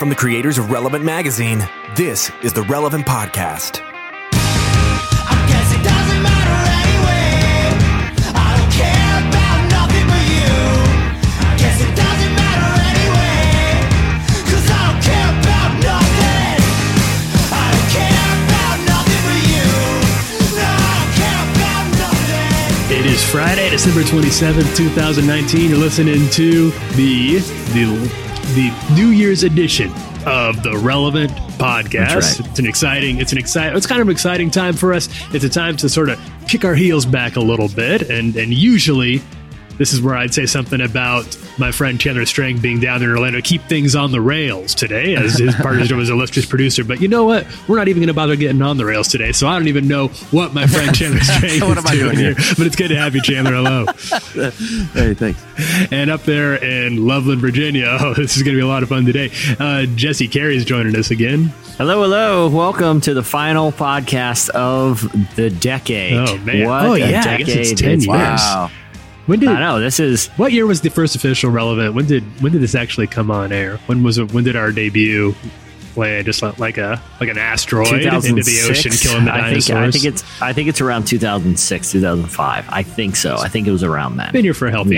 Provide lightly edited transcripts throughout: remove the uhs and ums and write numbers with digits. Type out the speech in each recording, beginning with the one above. From the creators of Relevant Magazine, this is the Relevant Podcast. I guess it doesn't matter anyway. I don't care about nothing but you. I guess it doesn't matter anyway. 'Cause I don't care about nothing. I don't care about nothing but you. No, I don't care about nothing. It is Friday, December 27th, 2019. You're listening to the New Year's edition of the Relevant Podcast. Right. It's kind of an exciting time for us. It's a time to sort of kick our heels back a little bit. And usually this is where I'd say something about my friend Chandler Strang being down there in Orlando, keep things on the rails today, as his partnership was a illustrious producer. But you know what? We're not even going to bother getting on the rails today, so I don't even know what my friend Chandler Strang is doing here. But it's good to have you, Chandler. Hello. Hey, thanks. And up there in Loveland, Virginia, this is going to be a lot of fun today. Jesse Carey is joining us again. Hello, hello. Welcome to the final podcast of the decade. Oh, man. What a decade. I guess it's 10 years. Wow. What year was the first official Relevant? When did this actually come on air? When did our debut land? Just like an asteroid into the ocean, killing the dinosaurs. I think it's around 2006, 2005. I think so. I think it was around then. Been here for a healthy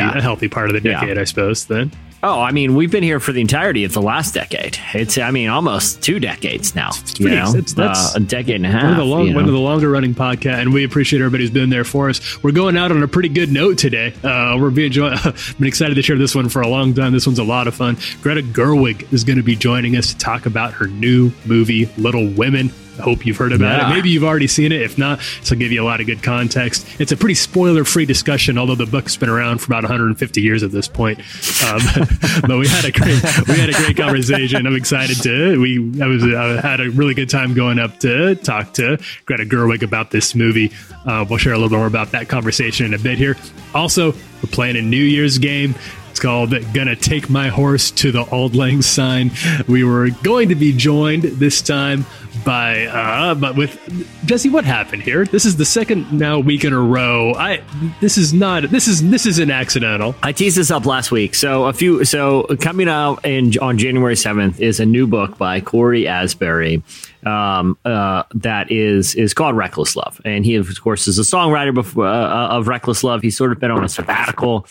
part of the decade, I suppose. Then. Oh, I mean, we've been here for the entirety of the last decade. It's almost 2 decades now. That's a decade and a half. One of the longer running podcasts, and we appreciate everybody who's been there for us. We're going out on a pretty good note today. I've been excited to share this one for a long time. This one's a lot of fun. Greta Gerwig is going to be joining us to talk about her new movie, Little Women. I hope you've heard about it. Maybe you've already seen it. If not, this will give you a lot of good context. It's a pretty spoiler-free discussion, although the book's been around for about 150 years at this point. But we had a great conversation. I'm excited to. I had a really good time going up to talk to Greta Gerwig about this movie. We'll share a little bit more about that conversation in a bit here. Also, we're playing a New Year's game. It's called Gonna Take My Horse to the Auld Lang Syne. We were going to be joined this time with Jesse. What happened here? This is the second week in a row. This isn't accidental. I teased this up last week. So coming out on January 7th is a new book by Corey Asbury that is called Reckless Love, and he of course is a songwriter of Reckless Love. He's sort of been on a sabbatical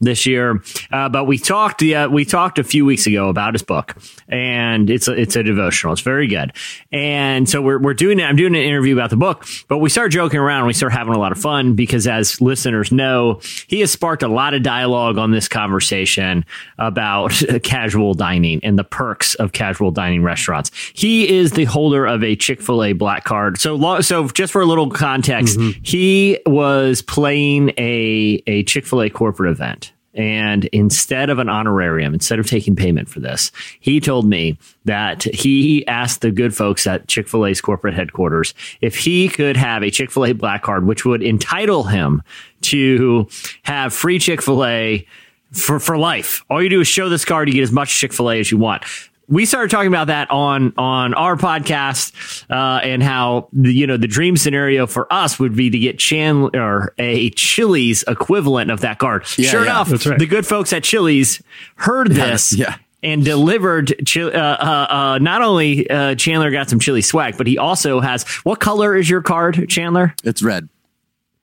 this year, but we talked a few weeks ago about his book, and it's a devotional. It's very good, and so we're doing it. I'm doing an interview about the book, but we start joking around. We start having a lot of fun because, as listeners know, he has sparked a lot of dialogue on this conversation about casual dining and the perks of casual dining restaurants. He is the holder of a Chick-fil-A black card. So just for a little context, he was playing a Chick-fil-A corporate event. And instead of an honorarium, instead of taking payment for this, he told me that he asked the good folks at Chick-fil-A's corporate headquarters if he could have a Chick-fil-A black card, which would entitle him to have free Chick-fil-A for life. All you do is show this card, you get as much Chick-fil-A as you want. We started talking about that on our podcast, and how the dream scenario for us would be to get Chandler a Chili's equivalent of that card. Yeah, sure enough, that's right. The good folks at Chili's heard this. Yeah. And delivered. Not only Chandler got some Chili swag, but he also has. What color is your card, Chandler? It's red.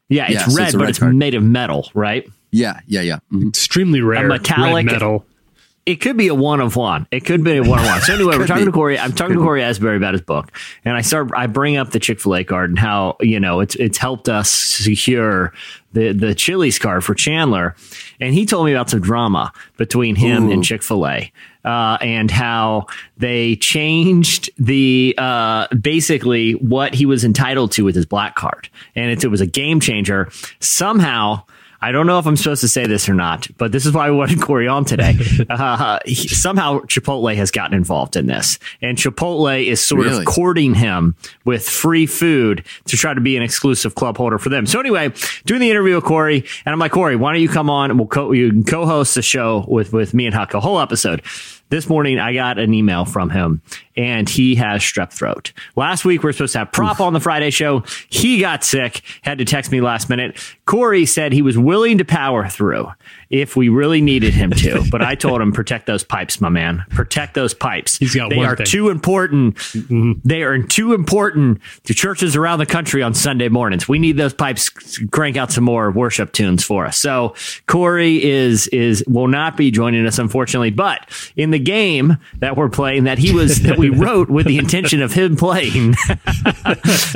Yeah, it's red, but it's made of metal, right? Yeah. Mm-hmm. Extremely rare, a metallic red metal. It could be a one-of-one. So anyway, I'm talking to Corey Asbury about his book, and I bring up the Chick-fil-A card and how, it's helped us secure the Chili's card for Chandler. And he told me about some drama between him and Chick-fil-A, and how they changed the basically what he was entitled to with his black card. And it was a game changer somehow. I don't know if I'm supposed to say this or not, but this is why we wanted Corey on today. Somehow Chipotle has gotten involved in this, and Chipotle is sort of courting him with free food to try to be an exclusive club holder for them. So anyway, doing the interview with Corey, and I'm like, Corey, why don't you come on and you can co-host the show with me and Huck, a whole episode. This morning, I got an email from him, and he has strep throat. Last week, we were supposed to have Prop on the Friday show. He got sick, had to text me last minute. Corey said he was willing to power through if we really needed him to. But I told him, protect those pipes, my man. Protect those pipes. Too important. Mm-hmm. They are too important to churches around the country on Sunday mornings. We need those pipes to crank out some more worship tunes for us. So Corey will not be joining us, unfortunately. But in the game that we're playing, that we wrote with the intention of him playing,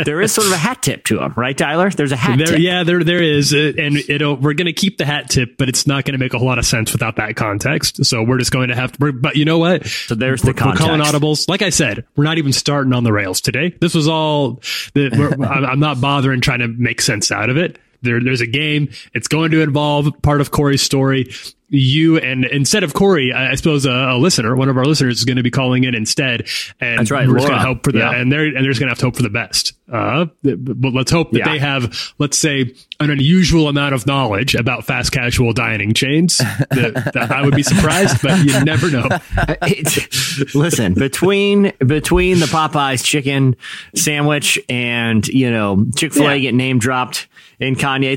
there is sort of a hat tip to him, right, Tyler? There's a hat tip. Yeah, there is, and we're going to keep the hat tip, but it's not going to make a whole lot of sense without that context. So we're just going to have to. But you know what? So there's the context. We're calling audibles. Like I said, we're not even starting on the rails today. This was all. I'm not bothering trying to make sense out of it. There's a game. It's going to involve part of Corey's story. You and instead of Corey, I suppose a listener, one of our listeners, is going to be calling in instead. And that's right, we're just going to hope for that. Yeah. And they're just going to have to hope for the best. But let's hope that they have, let's say, an unusual amount of knowledge about fast casual dining chains. That I would be surprised, but you never know. Listen, between the Popeyes chicken sandwich and Chick-fil-A get name dropped in Kanye,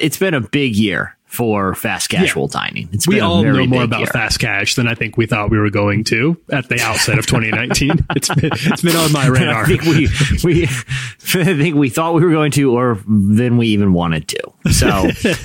it's been a big year for fast casual dining. We all know more about fast cash than I think we thought we were going to at the outset of 2019. It's been on my radar. I think we thought we were going to, or than we even wanted to. So, it's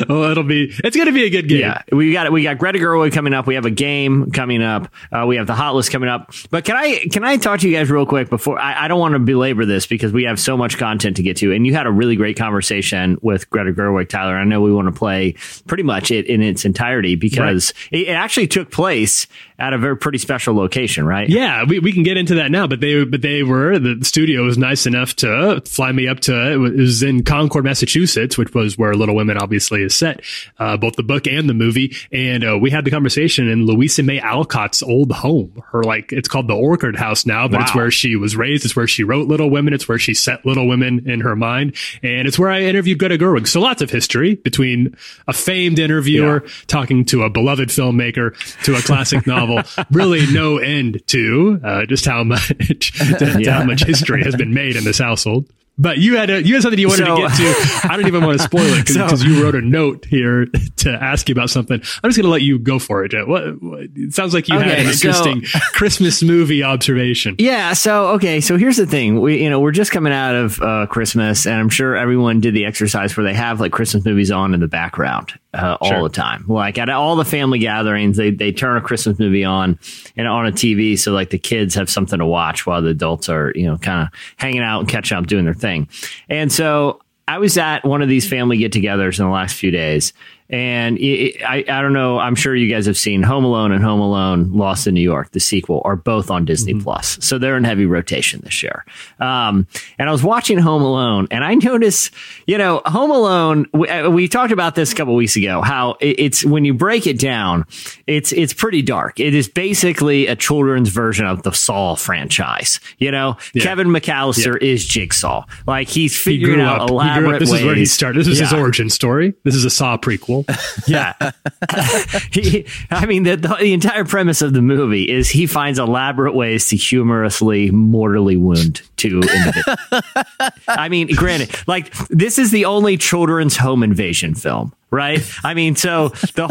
going to be a good game. Yeah, we got Greta Gerwig coming up. We have a game coming up. We have the hot list coming up. But can I talk to you guys real quick before? I don't want to belabor this because we have so much content to get to, and you had a really great conversation with Greta Gerwig, Tyler. I know we want to play pretty much it in its entirety because it actually took place at a very pretty special location, right? Yeah, we can get into that now, but the studio was nice enough to fly me up to. It was in Concord, Massachusetts, which was where Little Women obviously is set, both the book and the movie. And we had the conversation in Louisa May Alcott's old home. It's called the Orchard House now, but it's where she was raised. It's where she wrote Little Women. It's where she set Little Women in her mind. And it's where I interviewed Greta Gerwig. So lots of history between a famed interviewer talking to a beloved filmmaker to a classic novel. Really no end to just how much how much history has been made in this household. But you had something you wanted to get to. I don't even want to spoil it because you wrote a note here to ask you about something. I'm just going to let you go for it. It sounds like you had an interesting Christmas movie observation. Yeah. So here's the thing. We're just coming out of Christmas, and I'm sure everyone did the exercise where they have like Christmas movies on in the background all the time. Like at all the family gatherings, they turn a Christmas movie on and on a TV. So like the kids have something to watch while the adults are, kind of hanging out and catching up, doing their thing. And so I was at one of these family get-togethers in the last few days, and I don't know, I'm sure you guys have seen Home Alone and Home Alone Lost in New York, the sequel, are both on Disney Plus. So they're in heavy rotation this year. And I was watching Home Alone, and I noticed, Home Alone, we talked about this a couple weeks ago, how it's when you break it down, it's pretty dark. It is basically a children's version of the Saw franchise. Kevin McAllister is Jigsaw. Like he's figuring out elaborate ways. This is where he started. This is his origin story. This is a Saw prequel. Yeah. The entire premise of the movie is he finds elaborate ways to humorously mortally wound two individuals. Granted, like this is the only children's home invasion film. Right. So the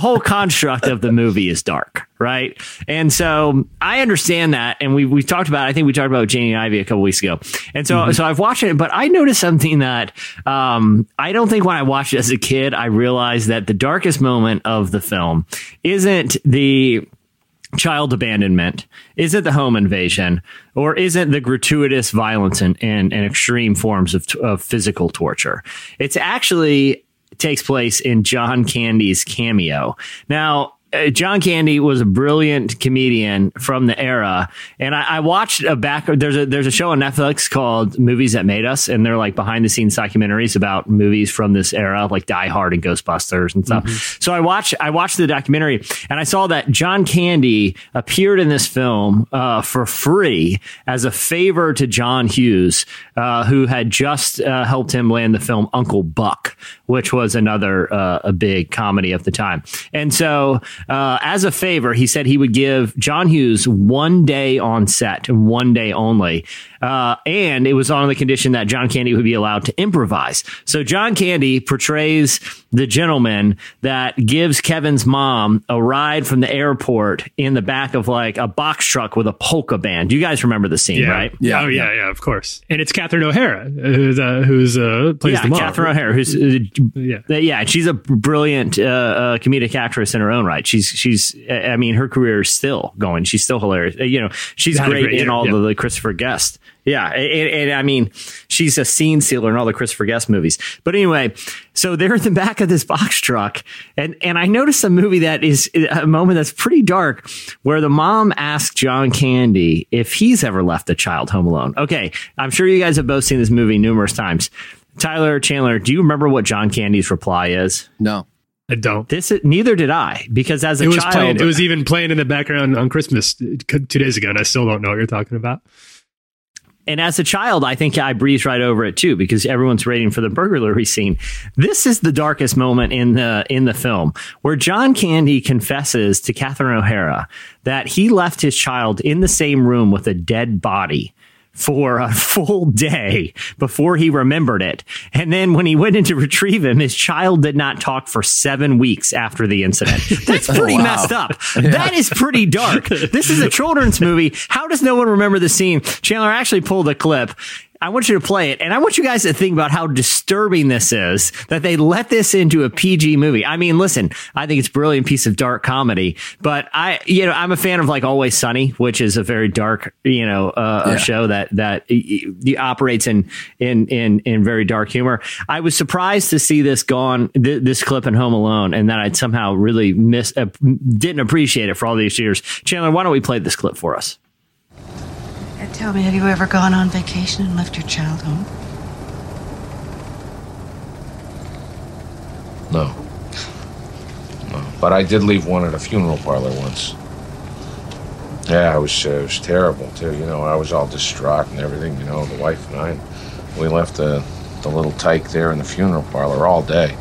whole construct of the movie is dark. Right. And so I understand that. And we talked about it. I think we talked about Janie and Ivy a couple weeks ago. And so so I've watched it. But I noticed something that I don't think when I watched it as a kid, I realized that the darkest moment of the film isn't the child abandonment, isn't the home invasion, or isn't the gratuitous violence and extreme forms of physical torture. It's actually takes place in John Candy's cameo. Now, John Candy was a brilliant comedian from the era, and I watched a back. There's a show on Netflix called Movies That Made Us, and they're like behind the scenes documentaries about movies from this era, like Die Hard and Ghostbusters and stuff. So I watched the documentary, and I saw that John Candy appeared in this film for free as a favor to John Hughes, who had just helped him land the film Uncle Buck, which was another a big comedy of the time, and so. As a favor, he said he would give John Hughes 1 day on set and 1 day only And it was on the condition that John Candy would be allowed to improvise. So John Candy portrays the gentleman that gives Kevin's mom a ride from the airport in the back of like a box truck with a polka band. You guys remember the scene, right? Yeah. Oh, yeah, of course. And it's Catherine O'Hara who's plays the mom. Catherine O'Hara, who's she's a brilliant comedic actress in her own right. She's I mean, her career is still going. She's still hilarious. You know, she's great in all the Christopher Guest. Yeah. And I mean, she's a scene stealer in all the Christopher Guest movies. But anyway, so they're in the back of this box truck. And I noticed a movie that is a moment that's pretty dark where the mom asks John Candy if he's ever left a child home alone. OK, I'm sure you guys have both seen this movie numerous times. Tyler, Chandler, do you remember what John Candy's reply is? No. I don't. Neither did I, because as a child... It was even playing in the background on Christmas 2 days ago, and I still don't know what you're talking about. And as a child, I think I breezed right over it, too, because everyone's waiting for the burglary scene. This is the darkest moment in the film, where John Candy confesses to Catherine O'Hara that he left his child in the same room with a dead body for a full day before he remembered it. And then when he went in to retrieve him, his child did not talk for 7 weeks after the incident. That's pretty messed up. Yeah. That is pretty dark. This is a children's movie. How does no one remember the scene? Chandler actually pulled a clip. I want you to play it, and I want you guys to think about how disturbing this is, that they let this into a PG movie. I mean, listen, I think it's a brilliant piece of dark comedy, but I'm a fan of like Always Sunny, which is a very dark, show that operates in very dark humor. I was surprised to see this this clip in Home Alone, and that I'd somehow really didn't appreciate it for all these years. Chandler, why don't we play this clip for us? Tell me, have you ever gone on vacation and left your child home? No. But I did leave one at a funeral parlor once. Yeah, it was terrible, too. You know, I was all distraught and everything, you know, the wife and I. We left the little tyke there in the funeral parlor all day.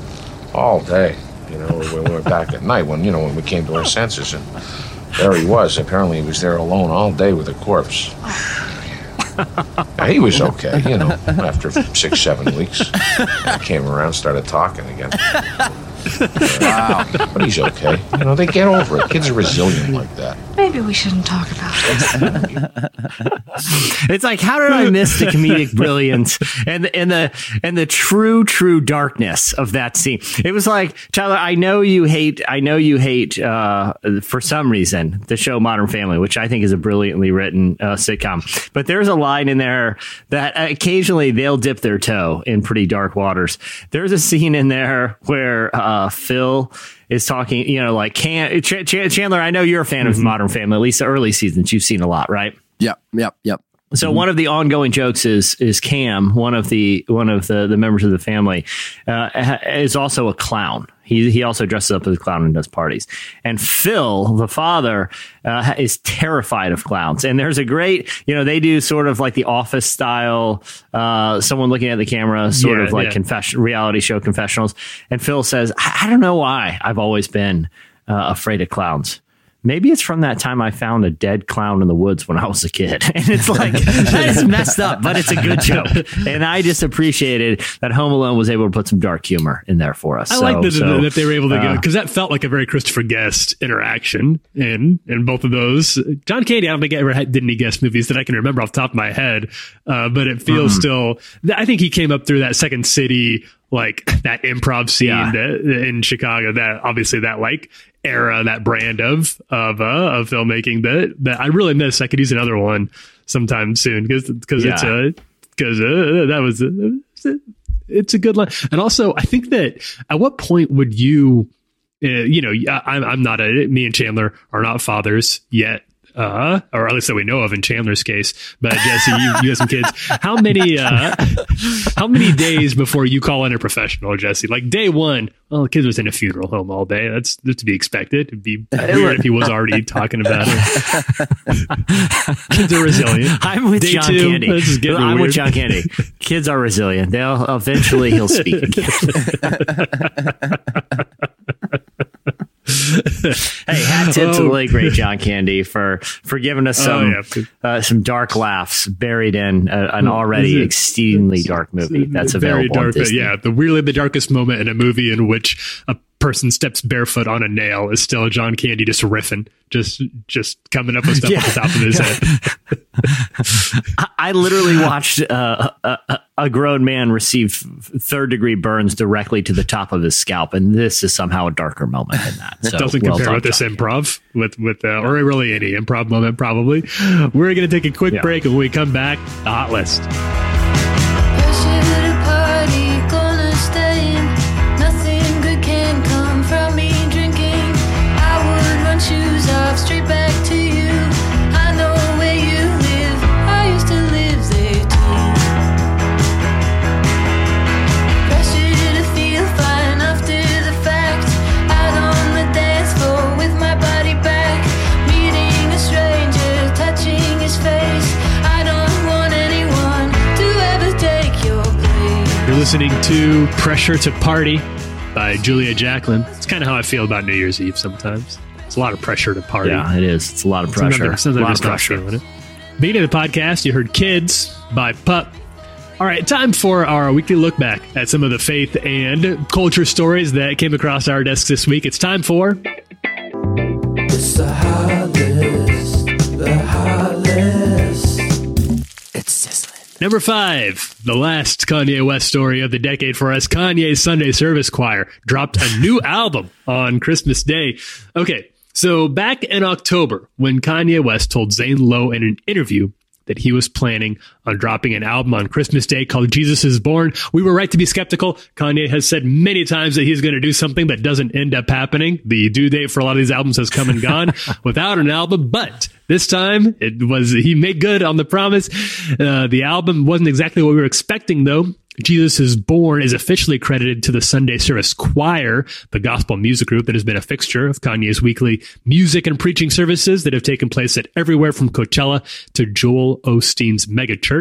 All day. You know, we were back at night when we came to our senses and... There he was. Apparently, he was there alone all day with a corpse. Yeah, he was okay, after 6-7 weeks. I came around, started talking again. Wow. But he's okay. They get over it. Kids are resilient like that. Maybe we shouldn't talk about it. It's like, how did I miss the comedic brilliance and the true darkness of that scene? It was like, Tyler, I know you hate for some reason the show Modern Family, which I think is a brilliantly written sitcom. But there's a line in there that occasionally they'll dip their toe in pretty dark waters. There's a scene in there where Phil is talking, Chandler, I know you're a fan of Modern Family, at least the early seasons. You've seen a lot, right? Yep. So one of the ongoing jokes is Cam, one of the members of the family, is also a clown. He also dresses up as a clown and does parties. And Phil, the father, is terrified of clowns. And there's a great, they do sort of like the Office style, someone looking at the camera, sort of like confession, reality show confessionals. And Phil says, I don't know why I've always been afraid of clowns. Maybe it's from that time I found a dead clown in the woods when I was a kid. And it's like, that is messed up, but it's a good joke. And I just appreciated that Home Alone was able to put some dark humor in there for us. I like that they were able to go, because that felt like a very Christopher Guest interaction in both of those. John Candy, I don't think I ever did any Guest movies that I can remember off the top of my head, but it feels still, I think he came up through that Second City, like that improv scene in Chicago, that obviously that like era, that brand of filmmaking that I really miss. I could use another one sometime soon because it's a good line. And also, I think that at what point would you, me and Chandler are not fathers yet. Or at least that we know of in Chandler's case, but Jesse, you have some kids. How many days before you call in a professional, Jesse? Like day one, well, the kid was in a funeral home all day. That's to be expected. It'd be weird if he was already talking about it. Kids are resilient. I'm with John Candy. With John Candy. Kids are resilient. They'll eventually he'll speak again. Hey, hat tip to the late great John Candy for giving us some dark laughs buried in an already exceedingly dark movie that's available on Disney. Yeah, the darkest moment in a movie in which a person steps barefoot on a nail is still John Candy just riffing, just coming up with stuff off the top of his head. I literally watched a grown man receive third-degree burns directly to the top of his scalp, and this is somehow a darker moment than that. So, doesn't compare with this improv, or really any improv moment, probably. We're going to take a quick break, and when we come back, the Hot List. Listening to Pressure to Party by Julia Jacklin. It's kind of how I feel about New Year's Eve sometimes. It's a lot of pressure to party. Yeah, it is. It's a lot of pressure. Sometimes. Beginning of the podcast, you heard Kids by Pup. All right, time for our weekly look back at some of the faith and culture stories that came across our desks this week. It's time for... It's the Hot List. The Hot List. It's sizzling. Number 5, the last Kanye West story of the decade for us. Kanye's Sunday Service Choir dropped a new album on Christmas Day. Okay, so back in October, when Kanye West told Zane Lowe in an interview that he was planning on dropping an album on Christmas Day called Jesus Is Born, we were right to be skeptical. Kanye has said many times that he's going to do something that doesn't end up happening. The due date for a lot of these albums has come and gone without an album, but... this time, he made good on the promise. The album wasn't exactly what we were expecting, though. Jesus Is Born is officially credited to the Sunday Service Choir, the gospel music group that has been a fixture of Kanye's weekly music and preaching services that have taken place at everywhere from Coachella to Joel Osteen's megachurch.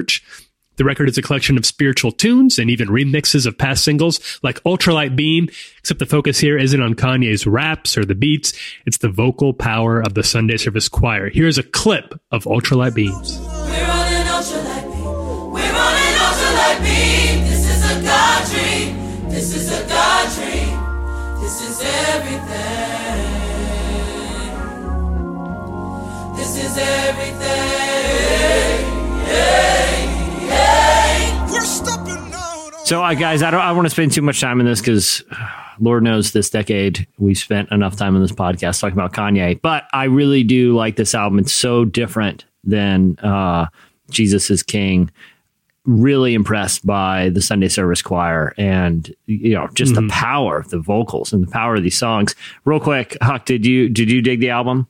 The record is a collection of spiritual tunes and even remixes of past singles like Ultralight Beam, except the focus here isn't on Kanye's raps or the beats. It's the vocal power of the Sunday Service Choir. Here's a clip of Ultralight Beams. We're on an ultralight beam. We're on an ultralight beam. This is a God dream. This is a God dream. This is everything. This is everything. Yeah. So, guys, I want to spend too much time in this because Lord knows this decade we spent enough time on this podcast talking about Kanye. But I really do like this album. It's so different than Jesus Is King. Really impressed by the Sunday Service Choir and, just the power of the vocals and the power of these songs. Real quick, Huck, did you dig the album?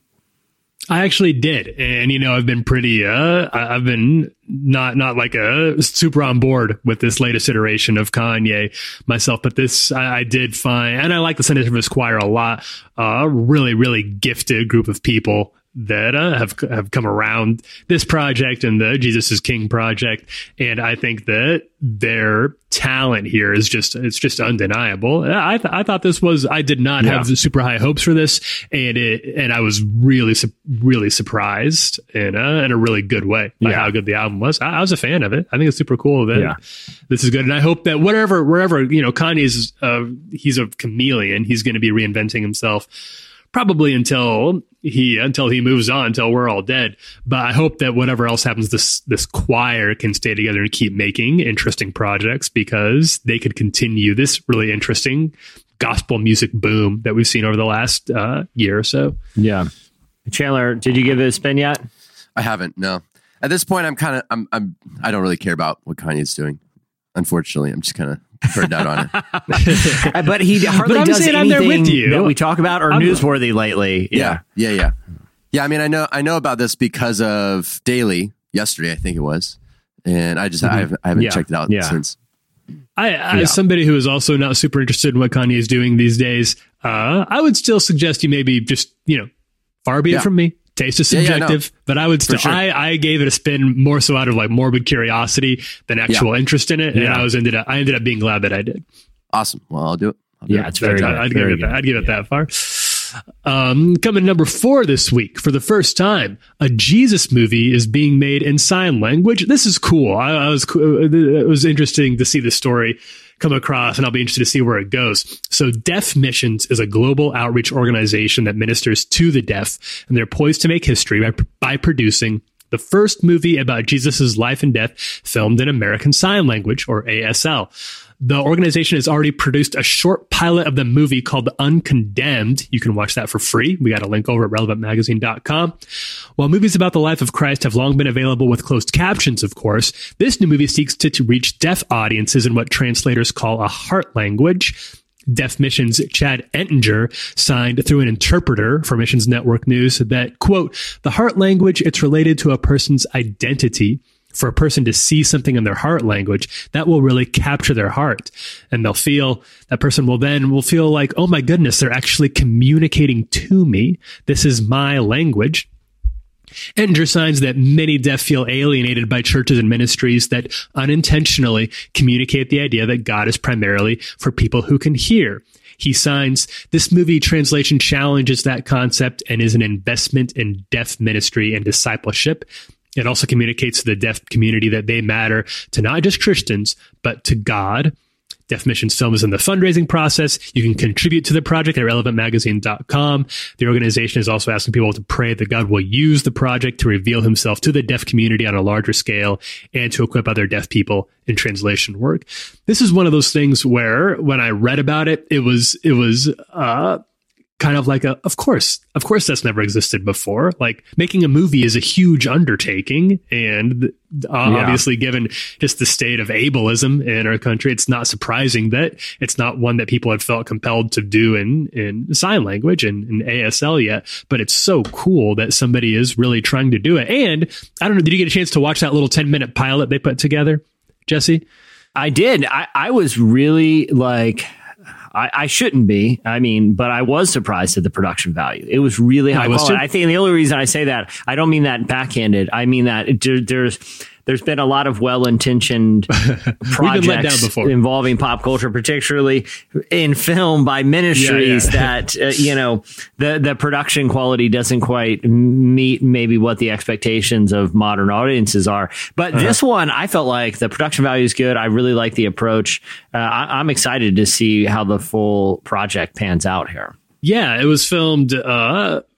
I actually did. And, I've been pretty, I've been not like a super on board with this latest iteration of Kanye myself, but this I did find, and I like the Sunday Service Choir a lot, a really, really gifted group of people that have come around this project and the Jesus Is King project. And I think that their talent here is just undeniable. I thought this was, I did not have super high hopes for this, and I was really surprised in a really good way by how good the album was. I was a fan of it. I think it's super cool that this is good, and I hope that wherever Kanye's he's a chameleon. He's going to be reinventing himself probably until he moves on, until we're all dead. But I hope that whatever else happens, this choir can stay together and keep making interesting projects, because they could continue this really interesting gospel music boom that we've seen over the last year or so. Yeah. Chandler, did you give it a spin yet? I haven't. No. At this point, I don't really care about what Kanye's doing. Unfortunately, I'm just kind of turned out on it. But he hardly does anything that we talk about or newsworthy lately. Yeah. I mean, I know about this because of Daily yesterday, I think it was, and I haven't checked it out since. As somebody who is also not super interested in what Kanye is doing these days, I would still suggest you maybe just far be it from me. Taste is subjective, but I would still, sure. I gave it a spin more so out of like morbid curiosity than actual interest in it. And I ended up being glad that I did. Awesome. Well, I'll do it. It's very good. I'd give it that far. Coming number 4 this week, for the first time, a Jesus movie is being made in sign language. This is cool. It was interesting to see the story come across, and I'll be interested to see where it goes. So Deaf Missions is a global outreach organization that ministers to the deaf, and they're poised to make history by producing the first movie about Jesus' life and death filmed in American Sign Language, or ASL. The organization has already produced a short pilot of the movie called The Uncondemned. You can watch that for free. We got a link over at relevantmagazine.com. While movies about the life of Christ have long been available with closed captions, of course, this new movie seeks to reach deaf audiences in what translators call a heart language. Deaf Missions' Chad Ettinger signed through an interpreter for Missions Network News that, quote, the heart language, it's related to a person's identity. For a person to see something in their heart language, that will really capture their heart. And they'll feel, that person will feel like, oh my goodness, they're actually communicating to me. This is my language. Ettinger signs that many deaf feel alienated by churches and ministries that unintentionally communicate the idea that God is primarily for people who can hear. He signs, this movie translation challenges that concept and is an investment in deaf ministry and discipleship. It also communicates to the deaf community that they matter to not just Christians, but to God. Deaf Missions Film is in the fundraising process. You can contribute to the project at relevantmagazine.com. The organization is also asking people to pray that God will use the project to reveal himself to the deaf community on a larger scale and to equip other deaf people in translation work. This is one of those things where when I read about it, it was kind of like of course that's never existed before. Like, making a movie is a huge undertaking, and obviously given just the state of ableism in our country, it's not surprising that it's not one that people have felt compelled to do in sign language and in ASL yet. But it's so cool that somebody is really trying to do it. And I don't know, did you get a chance to watch that little 10-minute pilot they put together, Jesse? I did. I was really like, I shouldn't be. I mean, but I was surprised at the production value. It was really high quality. I think the only reason I say that, I don't mean that backhanded. I mean that there's been a lot of well-intentioned projects involving pop culture, particularly in film by ministries that, the production quality doesn't quite meet maybe what the expectations of modern audiences are. But this one, I felt like the production value is good. I really like the approach. I'm excited to see how the full project pans out here. Yeah, it was filmed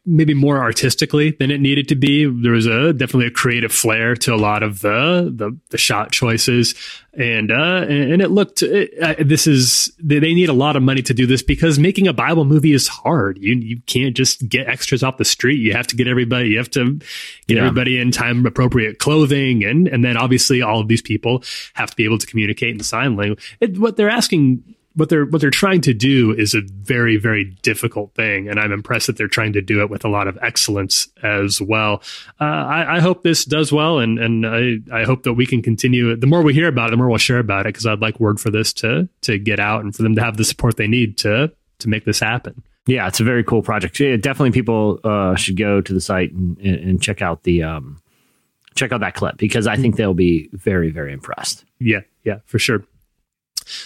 maybe more artistically than it needed to be. There was definitely a creative flair to a lot of the shot choices, and it looked. They need a lot of money to do this, because making a Bible movie is hard. You can't just get extras off the street. You have to get everybody. You have to get everybody in time appropriate clothing, and then obviously all of these people have to be able to communicate in sign language. What they're asking. What they're trying to do is a very, very difficult thing, and I'm impressed that they're trying to do it with a lot of excellence as well. I hope this does well, and I hope that we can continue. The more we hear about it, the more we'll share about it, because I'd like word for this to get out and for them to have the support they need to make this happen. Yeah, it's a very cool project. Yeah, definitely people should go to the site and check out the check out that clip, because I think they'll be very, very impressed. Yeah, for sure.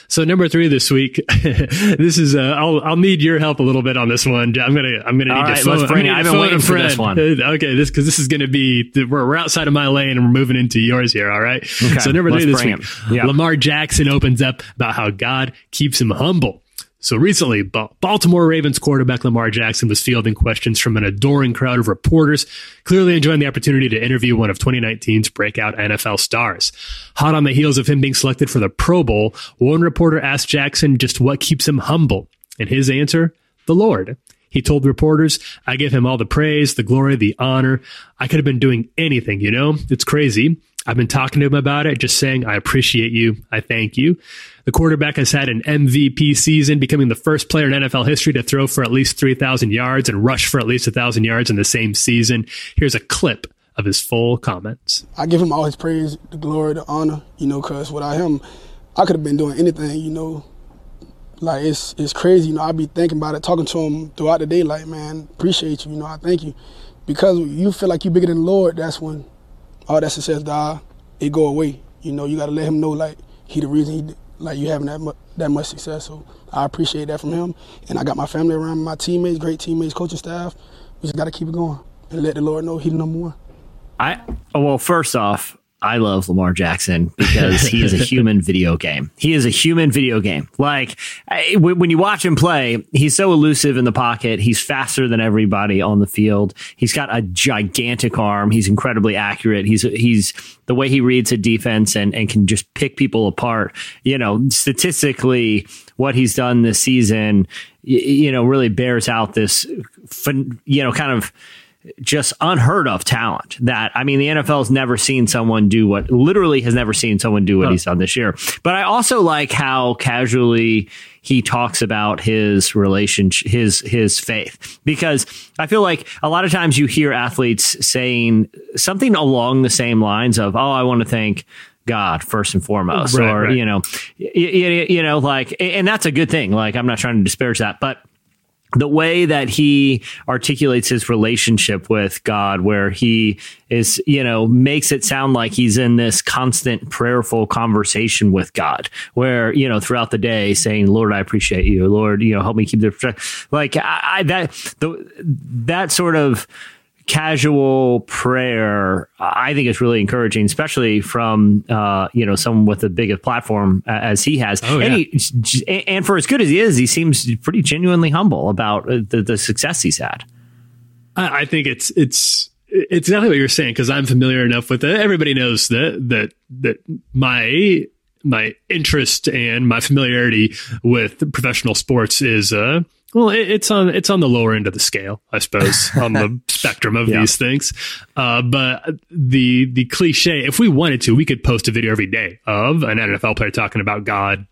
So number 3 this week, this is I'll need your help a little bit on this one. I'm gonna need to phone a friend. Okay, because this is gonna be we're outside of my lane and we're moving into yours here. All right. Okay, so number 3 this week, Lamar Jackson opens up about how God keeps him humble. So recently, Baltimore Ravens quarterback Lamar Jackson was fielding questions from an adoring crowd of reporters, clearly enjoying the opportunity to interview one of 2019's breakout NFL stars. Hot on the heels of him being selected for the Pro Bowl, one reporter asked Jackson just what keeps him humble. And his answer, the Lord. He told reporters, I give him all the praise, the glory, the honor. I could have been doing anything, you know? It's crazy. I've been talking to him about it, just saying, I appreciate you. I thank you. The quarterback has had an MVP season, becoming the first player in NFL history to throw for at least 3,000 yards and rush for at least 1,000 yards in the same season. Here's a clip of his full comments. I give him all his praise, the glory, the honor, because without him, I could have been doing anything, Like, it's crazy, I be thinking about it, talking to him throughout the day, like, man, appreciate you, I thank you. Because you feel like you're bigger than the Lord, that's when all that success, it go away. You got to let him know, like, he the reason like you having that much success. So I appreciate that from him. And I got my family around, my teammates, great teammates, coaching staff. We just got to keep it going and let the Lord know he's the number one. Well, first off, I love Lamar Jackson because he is a human video game. He is a human video game. Like when you watch him play, he's so elusive in the pocket. He's faster than everybody on the field. He's got a gigantic arm. He's incredibly accurate. He's the way he reads a defense and can just pick people apart. You know, statistically, what he's done this season, you know, really bears out this, you know, kind of just unheard of talent that, I mean, the NFL's never seen someone do what literally has never seen someone do what he's done this year. But I also like how casually he talks about his relationship, his faith, because I feel like a lot of times you hear athletes saying something along the same lines of, oh, I want to thank God first and foremost, right. you know, like, and that's a good thing. Like, I'm not trying to disparage that, but the way that he articulates his relationship with God, where he is, you know, makes it sound like he's in this constant prayerful conversation with God, where, you know, throughout the day saying, Lord, I appreciate you. Lord, you know, help me keep the, like that sort of casual prayer, I think is really encouraging, especially from, you know, someone with a big platform as he has. Oh, yeah. And for as good as he is, he seems pretty genuinely humble about the success he's had. I think it's exactly what you're saying, because I'm familiar enough with it. Everybody knows that my interest and my familiarity with professional sports is, well, it's on the lower end of the scale, I suppose, on the spectrum of these things. But the cliche, if we wanted to, we could post a video every day of an NFL player talking about God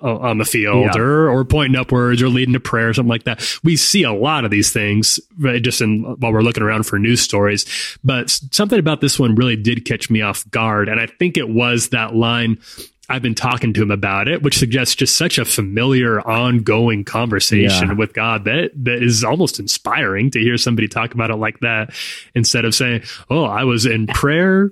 on the field or pointing upwards or leading to prayer or something like that. We see a lot of these things right, just while we're looking around for news stories. But something about this one really did catch me off guard. And I think it was that line, I've been talking to him about it, which suggests just such a familiar, ongoing conversation with God that is almost inspiring to hear somebody talk about it like that, instead of saying, oh, I was in prayer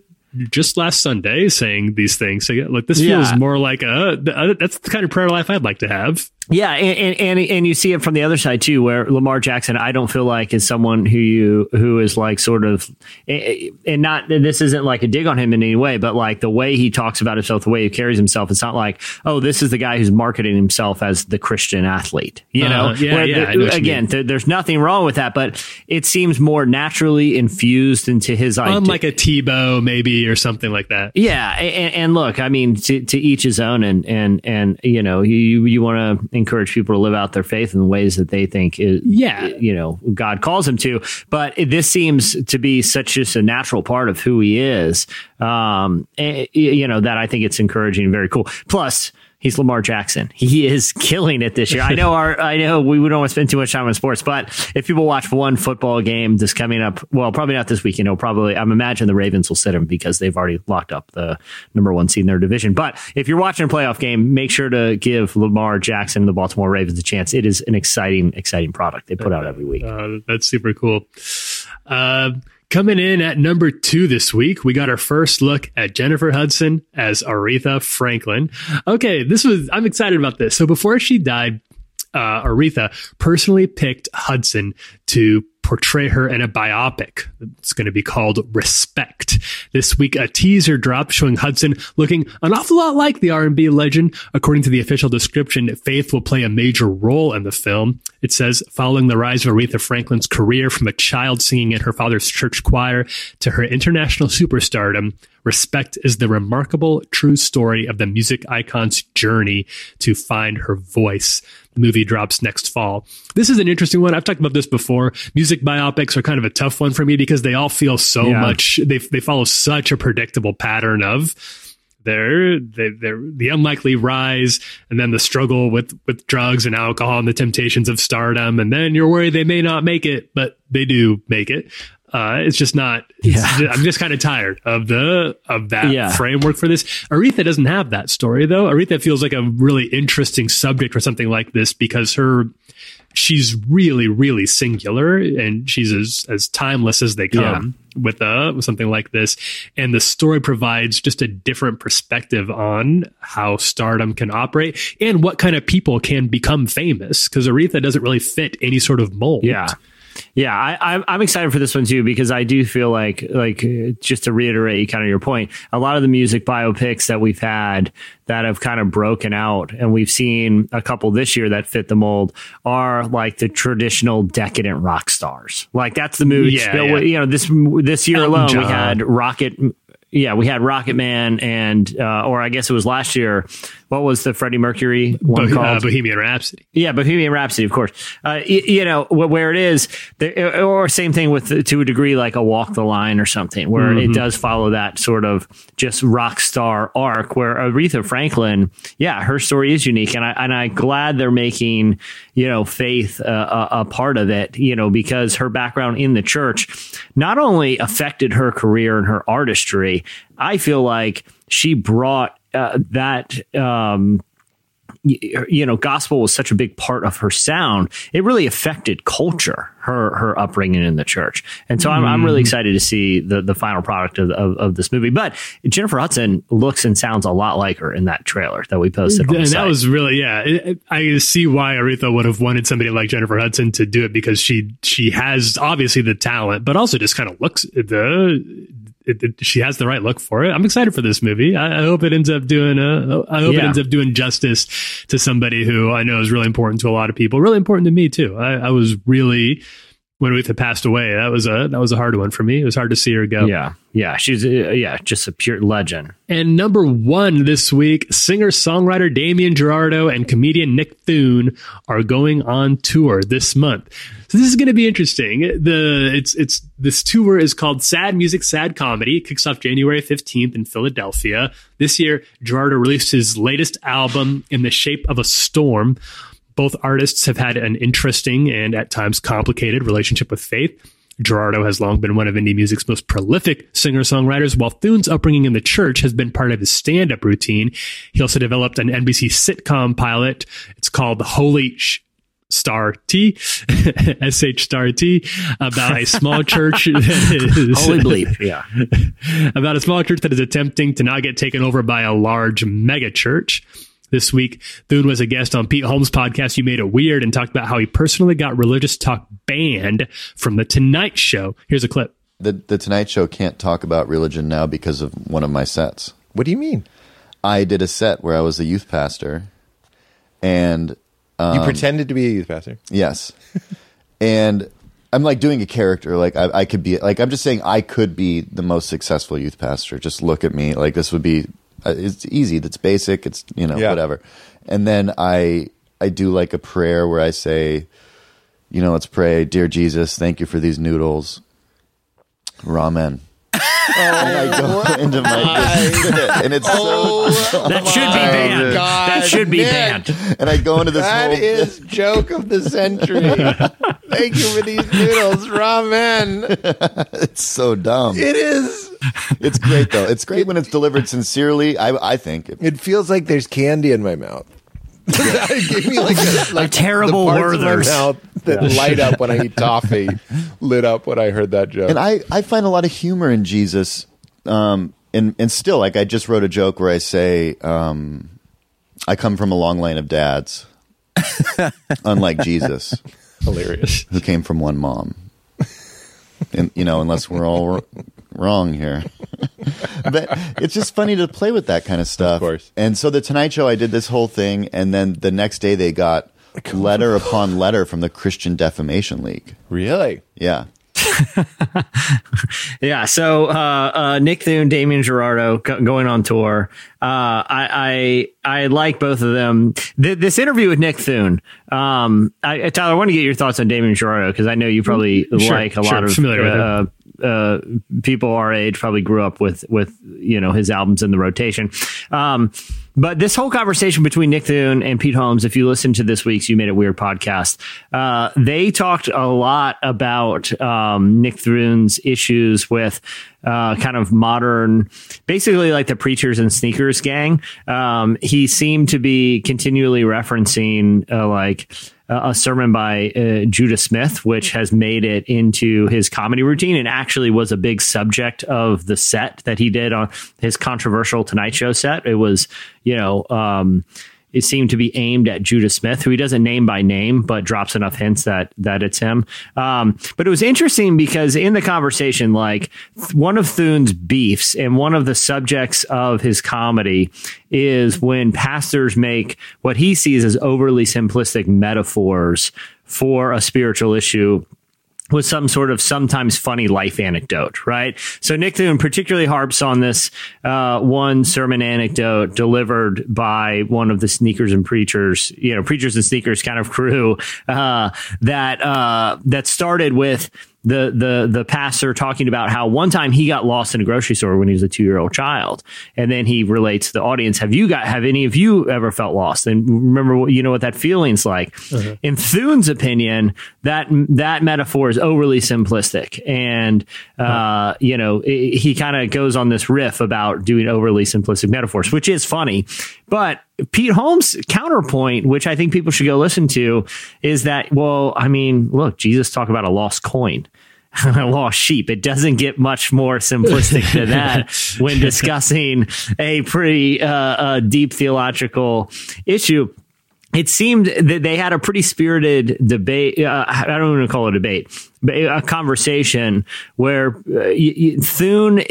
just last Sunday saying these things. So, like, this feels more like that's the kind of prayer life I'd like to have. Yeah, and you see it from the other side too, where Lamar Jackson, I don't feel like is someone who is like sort of, and not, this isn't like a dig on him in any way, but like the way he talks about himself, the way he carries himself, it's not like, oh, this is the guy who's marketing himself as the Christian athlete, you know? There's nothing wrong with that, but it seems more naturally infused into his idea. Like a Tebow maybe or something like that. Yeah, and look, I mean, to each his own, and you know, you want to encourage people to live out their faith in the ways that they think is, you know, God calls them to. But this seems to be such just a natural part of who he is, you know, that I think it's encouraging and very cool. Plus, he's Lamar Jackson. He is killing it this year. I know we don't want to spend too much time on sports, but if people watch one football game this coming up, well, probably not this weekend. I'm imagine the Ravens will sit him because they've already locked up the number one seed in their division. But if you're watching a playoff game, make sure to give Lamar Jackson and the Baltimore Ravens a chance. It is an exciting, exciting product they put out every week. That's super cool. Coming in at number 2 this week, we got our first look at Jennifer Hudson as Aretha Franklin. Okay, I'm excited about this. So before she died, Aretha personally picked Hudson to portray her in a biopic. It's going to be called Respect. This week, a teaser dropped showing Hudson looking an awful lot like the R&B legend. According to the official description, faith will play a major role in the film. It says, following the rise of Aretha Franklin's career from a child singing in her father's church choir to her international superstardom, Respect is the remarkable true story of the music icon's journey to find her voice. The movie drops next fall. This is an interesting one. I've talked about this before. Music biopics are kind of a tough one for me because they all feel so much, they follow such a predictable pattern of the unlikely rise and then the struggle with drugs and alcohol and the temptations of stardom. And then you're worried they may not make it, but they do make it. It's just not. I'm just kind of tired of that framework for this. Aretha doesn't have that story though. Aretha feels like a really interesting subject for something like this because she's really, really singular, and she's as timeless as they come with something like this. And the story provides just a different perspective on how stardom can operate and what kind of people can become famous, because Aretha doesn't really fit any sort of mold. Yeah. Yeah, I'm excited for this one, too, because I do feel like just to reiterate kind of your point, a lot of the music biopics that we've had that have kind of broken out, and we've seen a couple this year that fit the mold, are like the traditional decadent rock stars. Like, that's the mood. You know, this year alone, we had Rocket Man, and or I guess it was last year. What was the Freddie Mercury one called? Bohemian Rhapsody. Yeah, Bohemian Rhapsody, of course. You know, where it is, or same thing with, to a degree, like a Walk the Line or something, where it does follow that sort of just rock star arc, where Aretha Franklin, her story is unique. And I'm glad they're making, faith a part of it, because her background in the church not only affected her career and her artistry, I feel like she brought gospel was such a big part of her sound. It really affected culture, her upbringing in the church. And so I'm really excited to see the final product of this movie. But Jennifer Hudson looks and sounds a lot like her in that trailer that we posted on the site. That was really, I see why Aretha would have wanted somebody like Jennifer Hudson to do it, because she has obviously the talent, but also just kind of looks she has the right look for it. I'm excited for this movie. I hope it ends up doing justice to somebody who I know is really important to a lot of people, really important to me too. I was really, when Aretha passed away, that was a hard one for me. It was hard to see her go. Yeah. She's just a pure legend. And number one this week, singer-songwriter Damien Jurado and comedian Nick Thune are going on tour this month. So this is going to be interesting. This tour is called Sad Music, Sad Comedy. It kicks off January 15th in Philadelphia. This year, Jurado released his latest album, In the Shape of a Storm. Both artists have had an interesting and at times complicated relationship with faith. Jurado has long been one of indie music's most prolific singer-songwriters, while Thune's upbringing in the church has been part of his stand-up routine. He also developed an NBC sitcom pilot. It's called Holy Star T, SH Star T, about a small church about a small church that is attempting to not get taken over by a large mega church. This week, Thune was a guest on Pete Holmes' podcast, You Made It Weird, and talked about how he personally got religious talk banned from The Tonight Show. Here's a clip. The Tonight Show can't talk about religion now because of one of my sets. What do you mean? I did a set where I was a youth pastor, and... you pretended to be a youth pastor? Yes. And I'm like doing a character. Like I could be... Like I'm just saying I could be the most successful youth pastor. Just look at me. Like this would be... it's easy. That's basic. It's, whatever. And then I do like a prayer where I say, let's pray. Dear Jesus, thank you for these noodles. Ramen. And I go into my and it's that should be banned. God, that should be banned. And I go into this is joke of the century. Thank you for these noodles, ramen. It's so dumb. It is. It's great though. It's great when it's delivered sincerely. I think it feels like there's candy in my mouth. It gave me like a terrible Werther's that light up when I eat toffee. Lit up when I heard that joke. And I find a lot of humor in Jesus, and still, like, I just wrote a joke where I say, I come from a long line of dads, unlike Jesus, hilarious, who came from one mom. And unless we're all wrong here. But it's just funny to play with that kind of stuff. Of course. And so The Tonight Show, I did this whole thing, and then the next day they got letter upon letter from the Christian Defamation League. Really? Yeah. Yeah. So Nick Thune, Damien Jurado going on tour. I like both of them. This interview with Nick Thune. Tyler, I want to get your thoughts on Damien Jurado, because I know you probably lot of familiar with him. People our age probably grew up with his albums in the rotation. But this whole conversation between Nick Thune and Pete Holmes, if you listen to this week's You Made It Weird podcast, they talked a lot about Nick Thune's issues with kind of modern, basically like the Preachers and Sneakers gang. He seemed to be continually referencing like a sermon by Judah Smith, which has made it into his comedy routine and actually was a big subject of the set that he did on his controversial Tonight Show set. It was, you know, it seemed to be aimed at Judah Smith, who he doesn't name by name, but drops enough hints that it's him. But it was interesting because in the conversation, like one of Thune's beefs and one of the subjects of his comedy is when pastors make what he sees as overly simplistic metaphors for a spiritual issue with some sort of sometimes funny life anecdote, right? So Nick Thune particularly harps on this one sermon anecdote delivered by one of the Sneakers and Preachers, you know, Preachers and Sneakers kind of crew that started with the pastor talking about how one time he got lost in a grocery store when he was a 2-year-old child. And then he relates to the audience. Have any of you ever felt lost? And remember, you know what that feeling's like. Uh-huh. In Thune's opinion, that metaphor is overly simplistic. And, you know, he kind of goes on this riff about doing overly simplistic metaphors, which is funny. But Pete Holmes' counterpoint, which I think people should go listen to, is that, well, I mean, look, Jesus talked about a lost coin. A lost sheep. It doesn't get much more simplistic than that when discussing a pretty deep theological issue. It seemed that they had a pretty spirited debate. I don't want to call it a debate, but a conversation where Thune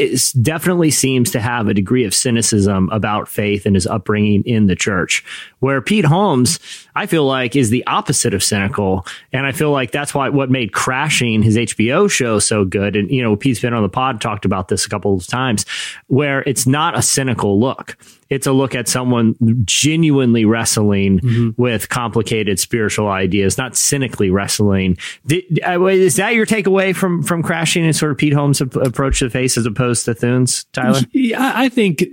definitely seems to have a degree of cynicism about faith and his upbringing in the church, where Pete Holmes, I feel like, is the opposite of cynical. And I feel like that's why what made Crashing, his HBO show, so good. And, you know, Pete's been on the pod, talked about this a couple of times, where it's not a cynical look. It's a look at someone genuinely wrestling with complicated spiritual ideas, not cynically wrestling. Is that your takeaway from Crashing and sort of Pete Holmes' approach to the faith as opposed to Thune's, Tyler? Yeah, I think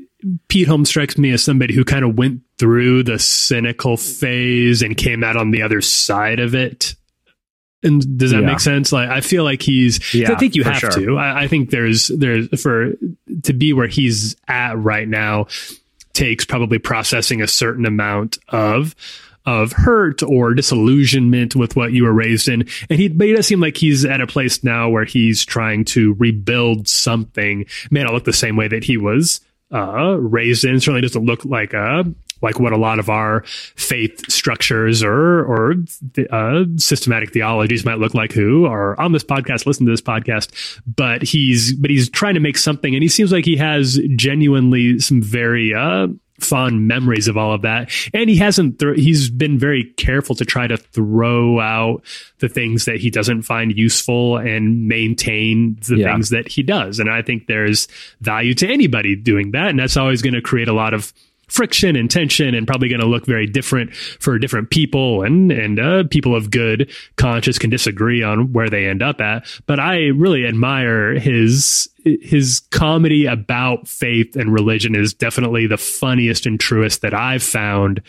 Pete Holmes strikes me as somebody who kind of went through the cynical phase and came out on the other side of it. And does that make sense? Like, I feel like he's, I think you have to, I think there's to be where he's at right now takes probably processing a certain amount of hurt or disillusionment with what you were raised in. And but he does seem like he's at a place now where he's trying to rebuild something. May not look the same way that he was raised in. Certainly doesn't look like what a lot of our faith structures or systematic theologies might look like, who are on this podcast, listen to this podcast, but he's trying to make something. And he seems like he has genuinely some very, fond memories of all of that, and he hasn't he's been very careful to try to throw out the things that he doesn't find useful and maintain the things that he does. And I think there's value to anybody doing that, and that's always going to create a lot of friction and tension, and probably going to look very different for different people, and people of good conscience can disagree on where they end up at. But I really admire his comedy about faith and religion is definitely the funniest and truest that I've found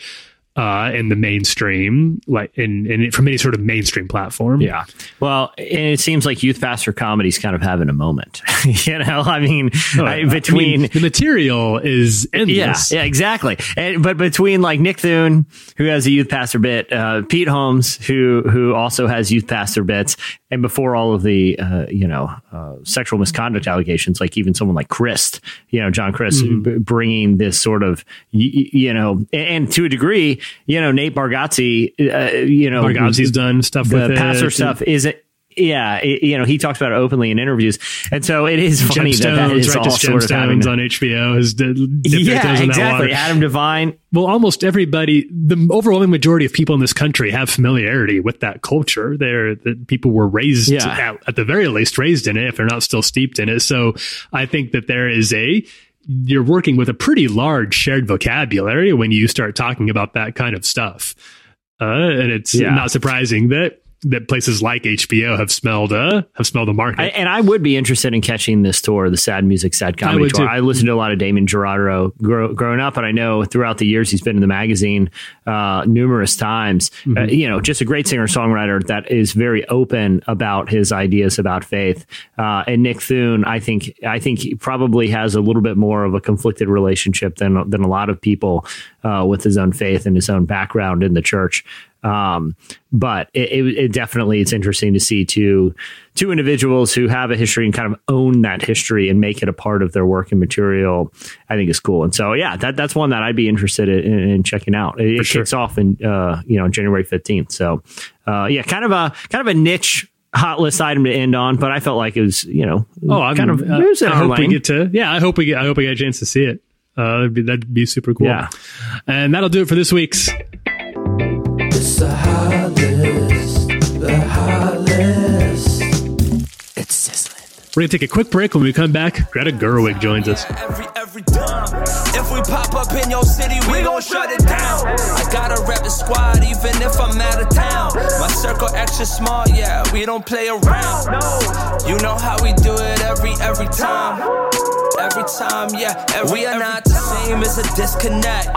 in the mainstream, like in from any sort of mainstream platform. Yeah. Well, and it seems like youth pastor comedy is kind of having a moment, you know, I mean, the material is endless. Yeah, exactly. But between like Nick Thune, who has a youth pastor bit, Pete Holmes, who also has youth pastor bits, and before all of the, sexual misconduct allegations, like even someone like John Crist, bringing this sort of, and to a degree, Nate Bargatze, Bargatze's done stuff with the pastor stuff. He talks about it openly in interviews. And so it is funny that is all sort of happening on HBO. Is exactly. Adam Devine. Well, almost everybody, the overwhelming majority of people in this country have familiarity with that culture. People were raised at the very least raised in it, if they're not still steeped in it. So I think that you're working with a pretty large shared vocabulary when you start talking about that kind of stuff. And it's not surprising that that places like HBO have smelled the market. And I would be interested in catching this tour, the Sad Music, Sad Comedy tour. Too. I listened to a lot of Damien Jurado growing up, and I know throughout the years he's been in the magazine numerous times. Mm-hmm. Just a great singer-songwriter that is very open about his ideas about faith. And Nick Thune, I think he probably has a little bit more of a conflicted relationship than a lot of people with his own faith and his own background in the church. But it definitely, it's interesting to see two individuals who have a history and kind of own that history and make it a part of their work and material, I think is cool. And so, yeah, that's one that I'd be interested in checking out. It kicks off in, January 15th. So, kind of a niche hot list item to end on, but I felt like it was, I hope we get a chance to see it. That'd be super cool. Yeah. And that'll do it for this week's. It's the hot list, the hot list. It's sizzling. We're going to take a quick break. When we come back, Greta Gerwig joins us. Every time. If we pop up in your city, we gon' shut it down. I got a rep squad, even if I'm out of town. My circle extra small, yeah, we don't play around. You know how we do it every time. Every time, yeah, we are not the same, it's a disconnect.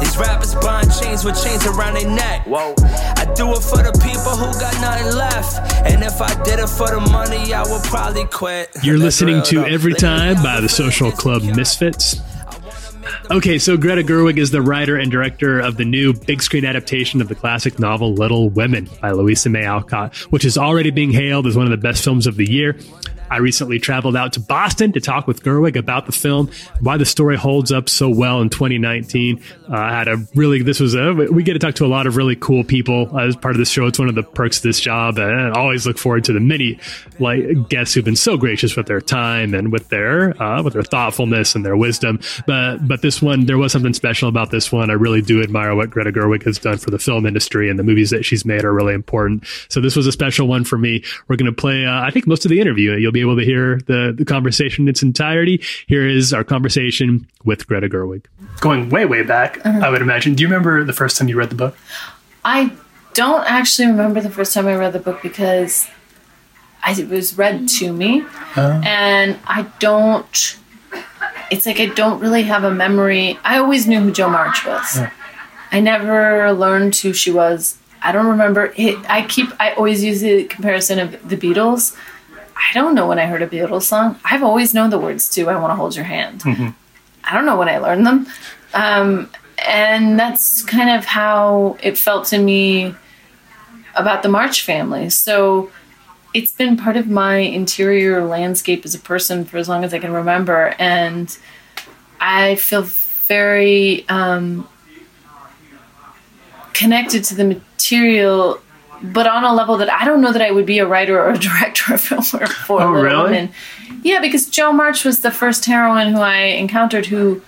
These rappers buying chains with chains around their neck. Whoa. I do it for the people who got nothing left. And if I did it for the money, I would probably quit. You're listening to Every Time by the Social Club Misfits. Okay, so Greta Gerwig is the writer and director of the new big screen adaptation of the classic novel Little Women by Louisa May Alcott, which is already being hailed as one of the best films of the year. I recently traveled out to Boston to talk with Gerwig about the film, why the story holds up so well in 2019. We get to talk to a lot of really cool people as part of the show. It's one of the perks of this job, and I always look forward to the many guests who've been so gracious with their time and with their thoughtfulness and their wisdom. But this one, there was something special about this one. I really do admire what Greta Gerwig has done for the film industry, and the movies that she's made are really important. So this was a special one for me. We're going to play, I think, most of the interview. You'll be able to hear the conversation in its entirety. Here is our conversation with Greta Gerwig. Going way, way back, I would imagine. Do you remember the first time you read the book? I don't actually remember the first time I read the book because it was read to me. And I don't... It's like I don't really have a memory. I always knew who Jo March was. Oh. I never learned who she was. I don't remember. I always use the comparison of the Beatles. I don't know when I heard a Beatles song. I've always known the words to I Want to Hold Your Hand. Mm-hmm. I don't know when I learned them. And that's kind of how it felt to me about the March family. So it's been part of my interior landscape as a person for as long as I can remember. And I feel very connected to the material, but on a level that I don't know that I would be a writer or a director or a filmer for. Oh, really? Women. Yeah, because Jo March was the first heroine who I encountered who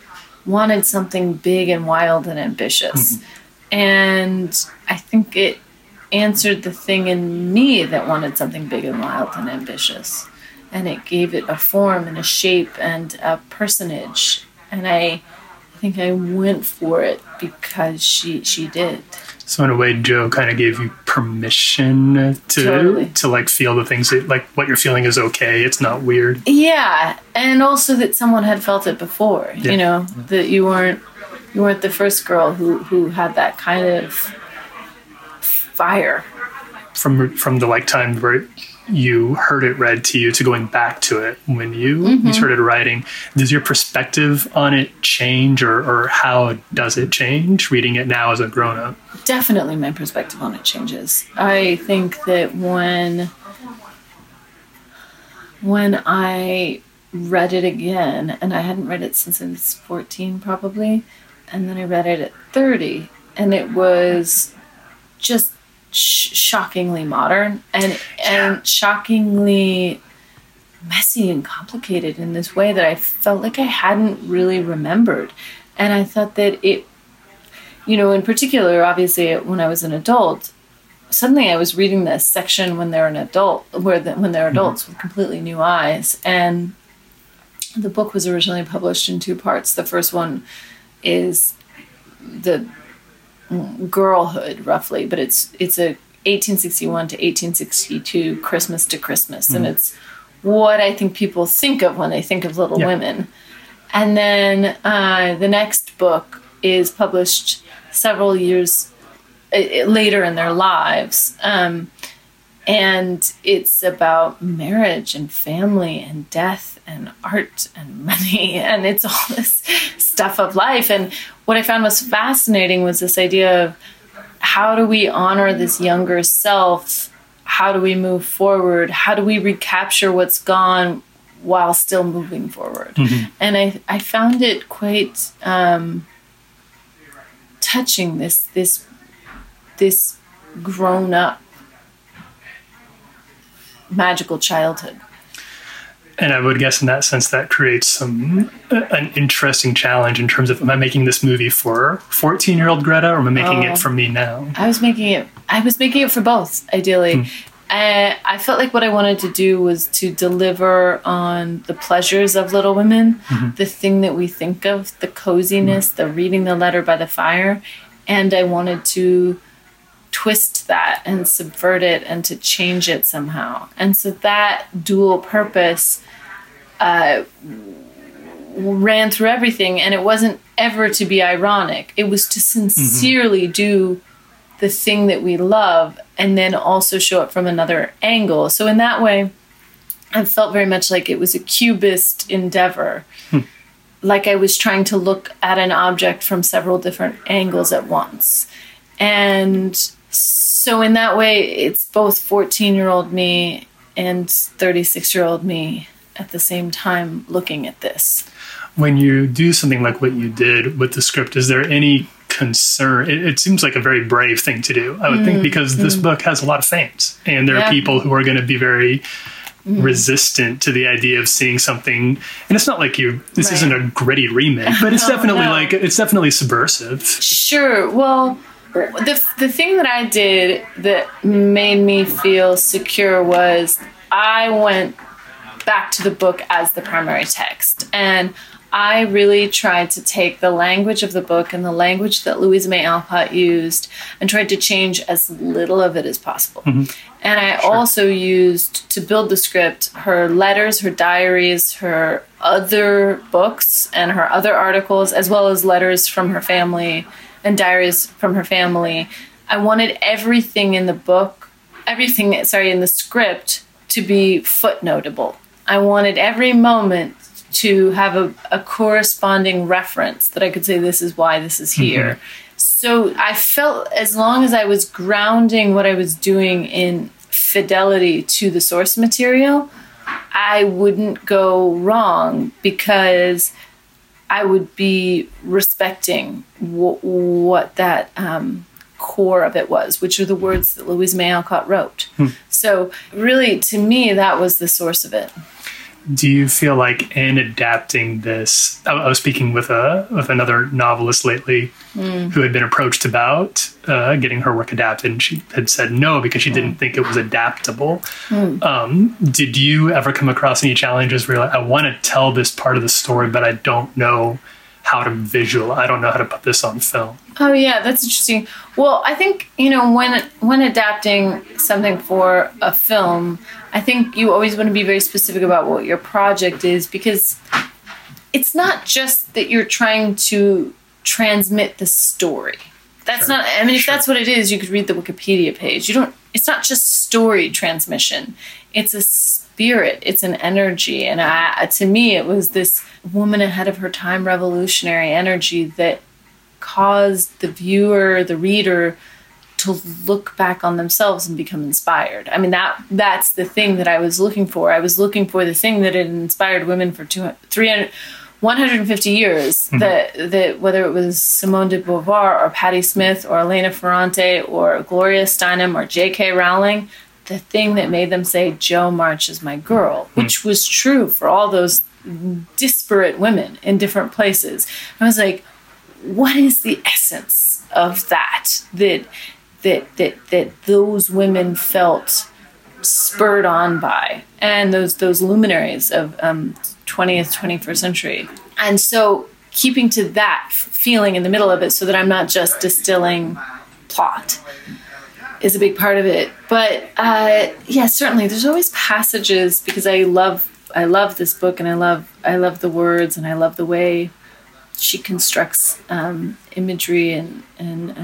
wanted something big and wild and ambitious. Mm-hmm. And I think it answered the thing in me that wanted something big and wild and ambitious. And it gave it a form and a shape and a personage. And I think I went for it because she did. So in a way, Jo kind of gave you permission to feel the things that, like, what you're feeling is okay. It's not weird. Yeah. And also that someone had felt it before, yeah. That you weren't the first girl who had that kind of fire. From the time where you heard it read to you to going back to it when you started writing, does your perspective on it change, or how does it change reading it now as a grown-up? Definitely my perspective on it changes. I think that when I read it again, and I hadn't read it since I was 14 probably, and then I read it at 30, and it was just shockingly modern and shockingly messy and complicated in this way that I felt like I hadn't really remembered. And I thought that it, in particular, obviously, when I was an adult, suddenly I was reading this section when they're adults with completely new eyes. And the book was originally published in two parts. The first one is the girlhood, roughly, but it's a 1861 to 1862, Christmas to Christmas. Mm-hmm. And it's what I think people think of when they think of Little Women. And then the next book is published several years later in their lives. And it's about marriage and family and death and art and money. And it's all this stuff of life. And what I found was fascinating was this idea of how do we honor this younger self? How do we move forward? How do we recapture what's gone while still moving forward? Mm-hmm. And I found it quite touching, this grown-up magical childhood. And I would guess in that sense that creates an interesting challenge in terms of, am I making this movie for 14-year-old Greta, or am I making it for me now? I was making it for both, ideally. I felt like what I wanted to do was to deliver on the pleasures of Little Women, the thing that we think of, the coziness, the reading the letter by the fire. And I wanted to twist that and subvert it and to change it somehow. And so that dual purpose ran through everything, and it wasn't ever to be ironic. It was to sincerely do the thing that we love and then also show it from another angle. So in that way, I felt very much like it was a cubist endeavor. Like I was trying to look at an object from several different angles at once. And so in that way, it's both 14-year-old me and 36-year-old me at the same time looking at this. When you do something like what you did with the script, is there any concern? It seems like a very brave thing to do, I would think, because this book has a lot of fans. And there are people who are going to be very resistant to the idea of seeing something. And it's not like this isn't a gritty remake, but it's it's definitely subversive. Sure. Well, the thing that I did that made me feel secure was I went back to the book as the primary text. And I really tried to take the language of the book and the language that Louisa May Alcott used and tried to change as little of it as possible. And I also used, to build the script, her letters, her diaries, her other books and her other articles, as well as letters from her family and diaries from her family. I wanted in the script to be footnotable. I wanted every moment to have a corresponding reference that I could say, this is why this is here. So I felt, as long as I was grounding what I was doing in fidelity to the source material, I wouldn't go wrong, because I would be respecting what that core of it was, which are the words that Louisa May Alcott wrote. So really, to me, that was the source of it. Do you feel like in adapting this, I was speaking with another novelist lately who had been approached about getting her work adapted, and she had said no because she didn't think it was adaptable. Did you ever come across any challenges where you're like, I want to tell this part of the story, but I don't know how to visualize, I don't know how to put this on film? Oh yeah, that's interesting. Well, I think, when adapting something for a film, I think you always want to be very specific about what your project is, because it's not just that you're trying to transmit the story. That's not, if that's what it is, you could read the Wikipedia page. It's not just story transmission. It's a spirit. It's an energy. And to me, it was this woman ahead of her time, revolutionary energy that caused the viewer, the reader, to look back on themselves and become inspired. I mean, that's the thing that I was looking for. I was looking for the thing that had inspired women for 150 years, that whether it was Simone de Beauvoir or Patti Smith or Elena Ferrante or Gloria Steinem or J.K. Rowling, the thing that made them say, Jo March is my girl, which was true for all those disparate women in different places. I was like, what is the essence of that those women felt spurred on by, and those luminaries of 20th, 21st century? And so keeping to that feeling in the middle of it, so that I'm not just distilling plot. is a big part of it. But yeah, certainly there's always passages, because I love this book, and I love the words, and I love the way she constructs imagery and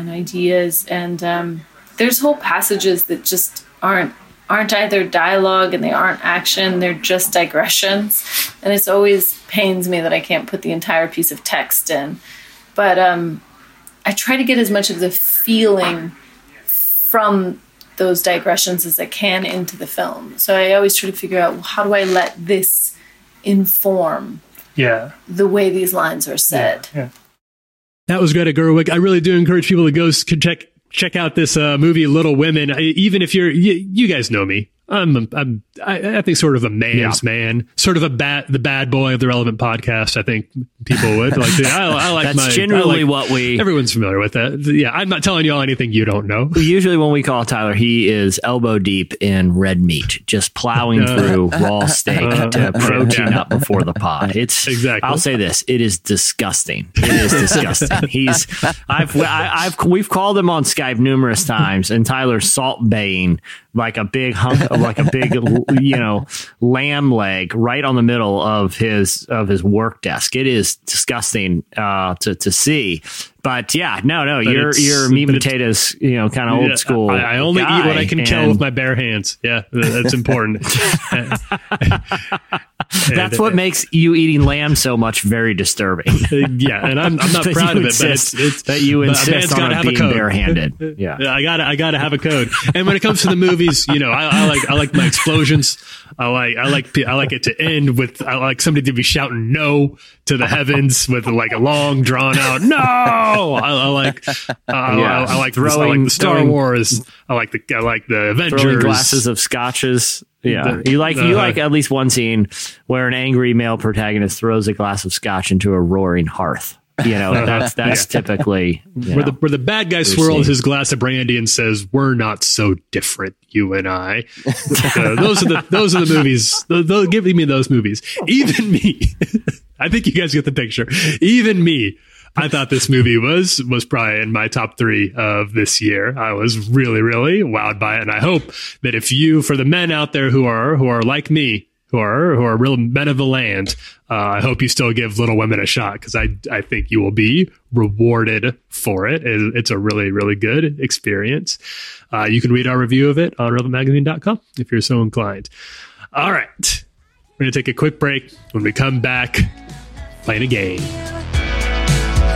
ideas. And there's whole passages that just aren't either dialogue, and they aren't action, they're just digressions. And it's always pains me that I can't put the entire piece of text in. But I try to get as much of the feeling from those digressions as I can into the film. So I always try to figure out, well, how do I let this inform the way these lines are said? Yeah. That was Greta Gerwig. I really do encourage people to go check out this movie, Little Women. Even if you guys know me, I think sort of a man's man, sort of the bad boy of the relevant podcast. I think people would like. I like. That's generally what everyone's familiar with. That. Yeah, I'm not telling y'all anything you don't know. Usually, when we call Tyler, he is elbow deep in red meat, just plowing through raw steak to protein up before the pod. It's exactly. I'll say this: it is disgusting. It is disgusting. We've called him on Skype numerous times, and Tyler's salt baying like a big hunk of lamb leg right on the middle of his work desk. It is disgusting to see. But yeah, but you're meat and potatoes, kind of old school. I only eat what I can kill with my bare hands. Yeah, that's important. That's what makes you eating lamb so much very disturbing. Yeah, and I'm not proud of it, but it's that you insist on it being barehanded. Yeah, I gotta have a code. And when it comes to the movies, I like my explosions. I like it to end with. I like somebody to be shouting "No" to the heavens with like a long drawn out "No." Oh, I like the Star Wars. I like the Avengers. Throwing glasses of scotches. Yeah, you like at least one scene where an angry male protagonist throws a glass of scotch into a roaring hearth. That's typically where the bad guy swirls his glass of brandy and says, "We're not so different, you and I." Those are the movies. They'll give me those movies. Even me, I think you guys get the picture. Even me. I thought this movie was probably in my top 3 of this year. I was really, really wowed by it. And I hope that if you, for the men out there who are like me, who are real men of the land, I hope you still give Little Women a shot, because I think you will be rewarded for it. It's a really, really good experience. You can read our review of it on relevantmagazine.com if you're so inclined. All right. We're going to take a quick break. When we come back, playing a game.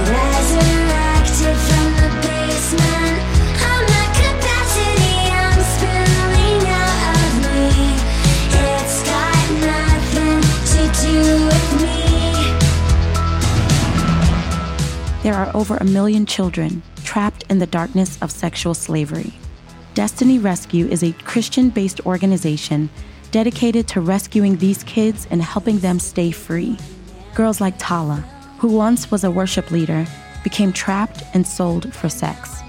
Resurrected from the basement, I'm not capacity, I'm spilling out of me. It's got nothing to do with me. There are over 1 million children trapped in the darkness of sexual slavery. Destiny Rescue is a Christian-based organization dedicated to rescuing these kids and helping them stay free. Girls like Tala, who once was a worship leader, became trapped and sold for sex.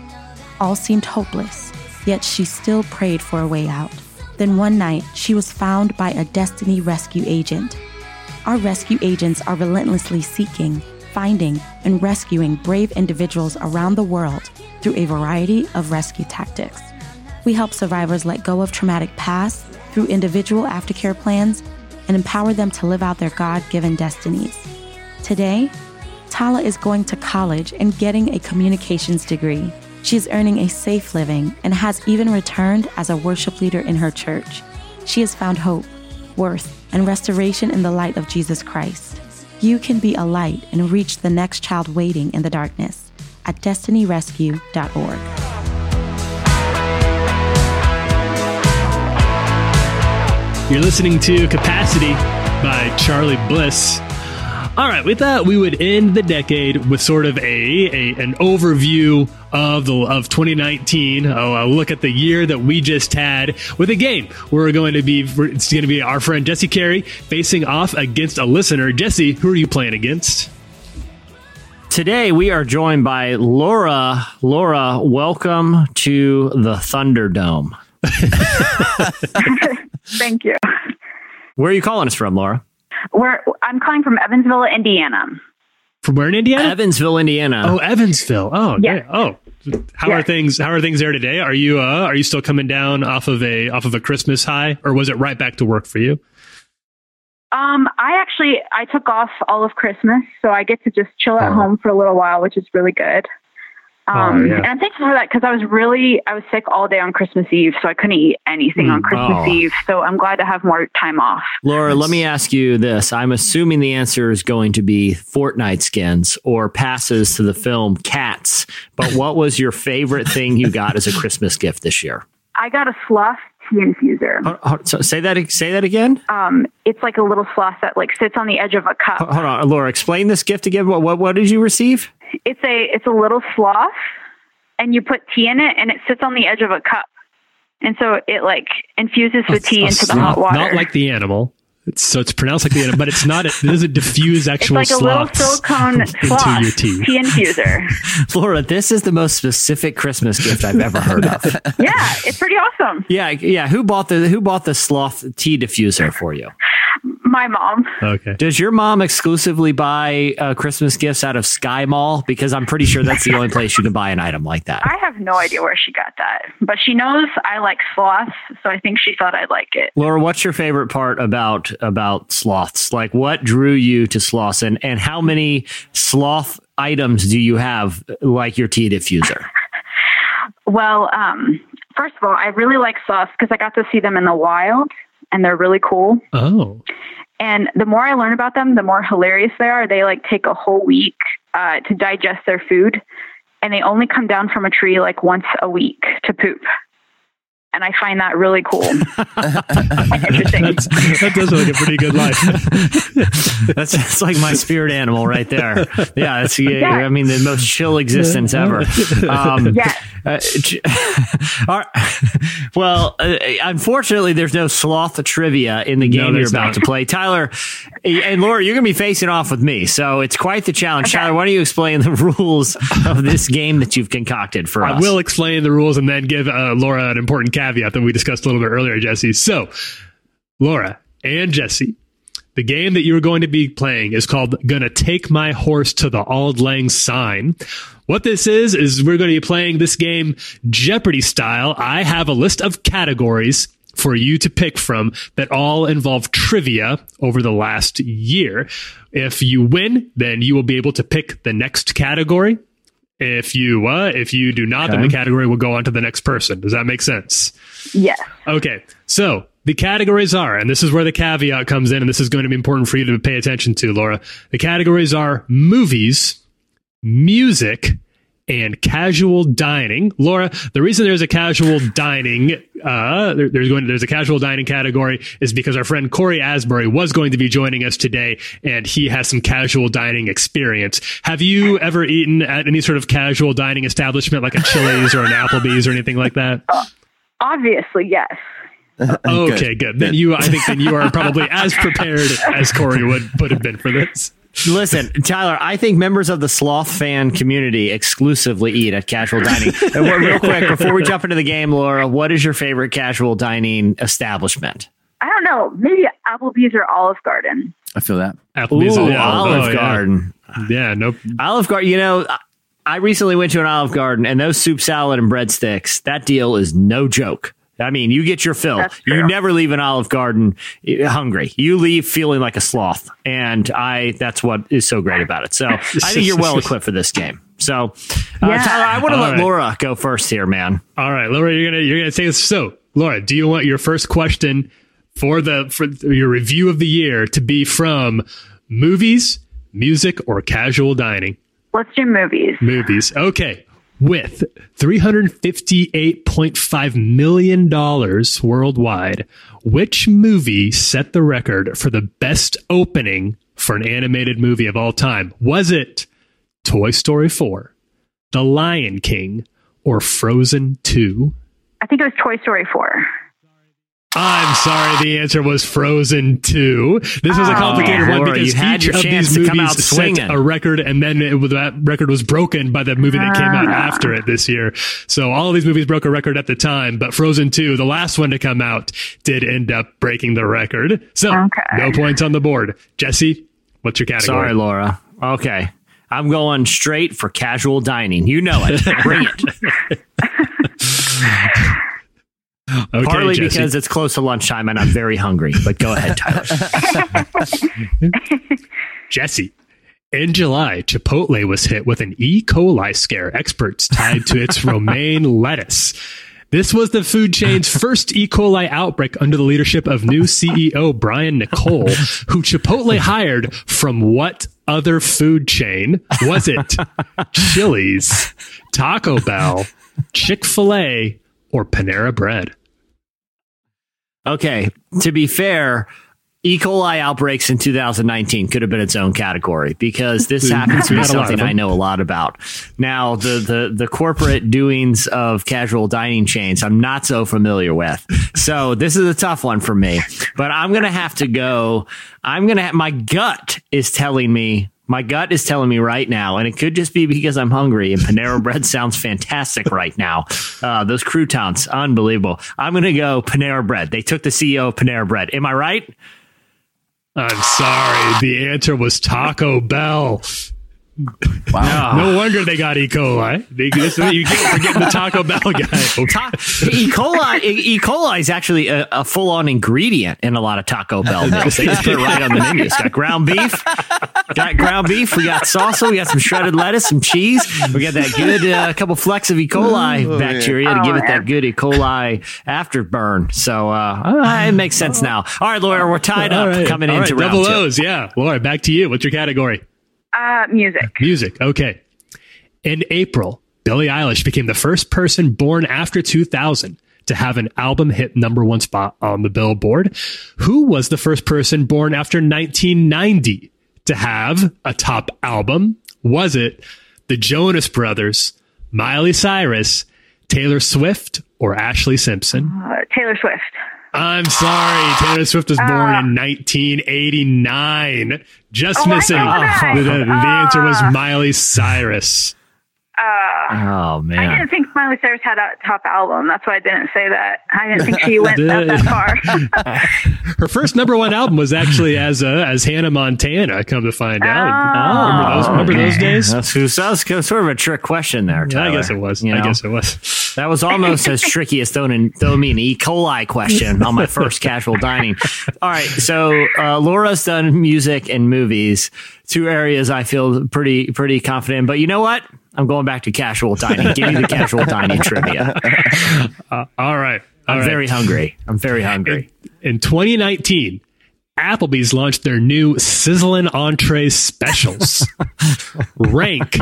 All seemed hopeless, yet she still prayed for a way out. Then one night, she was found by a Destiny Rescue agent. Our rescue agents are relentlessly seeking, finding, and rescuing brave individuals around the world through a variety of rescue tactics. We help survivors let go of traumatic pasts through individual aftercare plans and empower them to live out their God-given destinies. Today, Tala is going to college and getting a communications degree. She is earning a safe living and has even returned as a worship leader in her church. She has found hope, worth, and restoration in the light of Jesus Christ. You can be a light and reach the next child waiting in the darkness at destinyrescue.org. You're listening to Capacity by Charlie Bliss. All right, we thought we would end the decade with sort of an overview of 2019. A look at the year that we just had with a game. It's going to be our friend Jesse Carey facing off against a listener. Jesse, who are you playing against? Today we are joined by Laura. Laura, welcome to the Thunderdome. Thank you. Where are you calling us from, Laura? I'm calling from Evansville, Indiana. From where in Indiana? Evansville, Indiana. Oh, Evansville. Oh, yeah. Oh, How are things there today? Are you still coming down off of a Christmas high, or was it right back to work for you? I took off all of Christmas, so I get to just chill at home for a little while, which is really good. And I'm thankful for that, because I was sick all day on Christmas Eve, so I couldn't eat anything on Christmas Eve. So I'm glad to have more time off. Laura, let me ask you this. I'm assuming the answer is going to be Fortnite skins or passes to the film Cats. But what was your favorite thing you got as a Christmas gift this year? I got a sloth tea infuser. So say that again. It's like a little sloth that like sits on the edge of a cup. Hold on, Laura, explain this gift again. What did you receive? It's a little sloth, and you put tea in it, and it sits on the edge of a cup, and so it like infuses the tea into the hot water. Not like the animal. It's pronounced like the animal, but it's not. It doesn't diffuse actual sloths. It's like a little silicone sloth into your tea infuser. Laura, this is the most specific Christmas gift I've ever heard of. Yeah, it's pretty awesome. Yeah. Who bought the sloth tea diffuser for you? My mom. Okay. Does your mom exclusively buy Christmas gifts out of Sky Mall? Because I'm pretty sure that's the only place you can buy an item like that. I have no idea where she got that, but she knows I like sloths, so I think she thought I'd like it. Laura, what's your favorite part about sloths? Like, what drew you to sloths, and how many sloth items do you have, like your tea diffuser? Well, first of all, I really like sloths because I got to see them in the wild, and they're really cool. Oh. And the more I learn about them, the more hilarious they are. They like take a whole week to digest their food, and they only come down from a tree like once a week to poop. And I find that really cool. Interesting. That does look like a pretty good life. That's like my spirit animal right there. Yeah, I mean, the most chill existence ever. Well, unfortunately, there's no sloth trivia in the game you're about to play. Tyler and Laura, you're going to be facing off with me, so it's quite the challenge. Okay. Tyler, why don't you explain the rules of this game that you've concocted for us? I will explain the rules and then give Laura an important caveat that we discussed a little bit earlier, Jesse. So, Laura and Jesse, the game that you're going to be playing is called Gonna Take My Horse to the Auld Lang Syne. What this is we're going to be playing this game Jeopardy style. I have a list of categories for you to pick from that all involve trivia over the last year. If you win, then you will be able to pick the next category. If you do not, then the category will go on to the next person. Does that make sense? Yeah. Okay. So the categories are, and this is where the caveat comes in, and this is going to be important for you to pay attention to, Laura. The categories are movies, music, and casual dining. Laura, the reason there's a casual dining, there's a casual dining category is because our friend Corey Asbury was going to be joining us today, and he has some casual dining experience. Have you ever eaten at any sort of casual dining establishment, like a Chili's or an Applebee's or anything like that? Obviously, yes. Okay, good. Then you are probably as prepared as Corey would have been for this. Listen, Tyler, I think members of the sloth fan community exclusively eat at casual dining. Real quick, before we jump into the game, Laura, what is your favorite casual dining establishment? I don't know. Maybe Applebee's or Olive Garden. I feel that. Applebee's or Olive Garden. Yeah, nope. Olive Garden, you know, I recently went to an Olive Garden, and those soup, salad, and breadsticks, that deal is no joke. I mean, you get your fill. You never leave an Olive Garden hungry. You leave feeling like a sloth. And that's what is so great about it. So I think you're well equipped for this game. So, Tyler, I want to let Laura go first here, man. All right, Laura, you're gonna take this. So, Laura, do you want your first question for your review of the year to be from movies, music, or casual dining? Let's do movies. Movies. Okay. With $358.5 million worldwide, which movie set the record for the best opening for an animated movie of all time? Was it Toy Story 4, The Lion King, or Frozen 2? I think it was Toy Story 4. I'm sorry, the answer was Frozen 2. This was a complicated one because each of these movies set a record, and then that record was broken by the movie that came out after it this year. So all of these movies broke a record at the time, but Frozen 2, the last one to come out, did end up breaking the record. So, no points on the board. Jesse, what's your category? Sorry, Laura. Okay. I'm going straight for casual dining. You know it. Bring it. Okay, partly Jesse. Because it's close to lunchtime and I'm very hungry. But go ahead, Tyler. Jesse. In July, Chipotle was hit with an E. coli scare, experts tied to its romaine lettuce. This was the food chain's first E. coli outbreak under the leadership of new CEO Brian Nicole, who Chipotle hired from what other food chain? Was it Chili's, Taco Bell, Chick-fil-A, or Panera Bread? Okay, to be fair, E. coli outbreaks in 2019 could have been its own category because this happens to be something I know a lot about. Now, the corporate doings of casual dining chains, I'm not so familiar with. So this is a tough one for me, but I'm going to have to go. My gut is telling me right now, and it could just be because I'm hungry, and Panera Bread sounds fantastic right now. Those croutons, unbelievable. I'm going to go Panera Bread. They took the CEO of Panera Bread. Am I right? I'm sorry. The answer was Taco Bell. Wow. No wonder they got E. coli. You can't forget the Taco Bell guy. E. coli is actually a full-on ingredient in a lot of Taco Bell meals. They just put it right on the menu. It's got ground beef. We got salsa. We got some shredded lettuce, some cheese. We got that good couple flecks of E. coli bacteria to give it that good E. coli afterburn. So it makes sense now. All right, Laura, we're tied up coming into round two. Double O's, yeah. Laura, back to you. What's your category? Music. Okay. In April, Billie Eilish became the first person born after 2000 to have an album hit #1 spot on the Billboard. Who was the first person born after 1990 to have a top album? Was it the Jonas Brothers, Miley Cyrus, Taylor Swift, or Ashley Simpson? Taylor Swift. I'm sorry. Taylor Swift was born in 1989. Just missing. The answer was Miley Cyrus. Oh, man. I didn't think Miley Cyrus had a top album. That's why I didn't say that. I didn't think she went that far. Her first #1 album was actually as Hannah Montana, come to find out. Remember those days? That was sort of a trick question there, Tyler. I guess it was. That was almost as tricky as throwing me an E. coli question on my first casual dining. All right, so Laura's done music and movies, two areas I feel pretty confident in. But you know what? I'm going back to casual dining. Give me the casual dining trivia. All right. I'm very hungry. In 2019, Applebee's launched their new Sizzlin' Entrees specials. Rank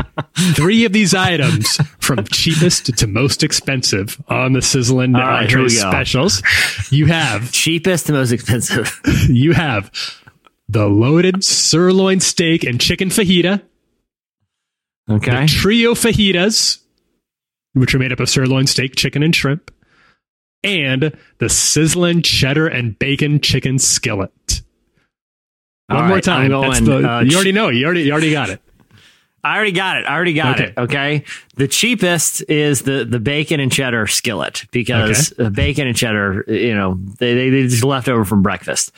3 of these items from cheapest to most expensive on the Sizzlin' Entrees specials. You have... Cheapest to most expensive. You have the loaded sirloin steak and chicken fajita. Okay. The trio fajitas, which are made up of sirloin steak, chicken, and shrimp, and the sizzling cheddar and bacon chicken skillet. One more time. You already got it. I already got it. Okay. The cheapest is the bacon and cheddar skillet because bacon and cheddar, they just left over from breakfast.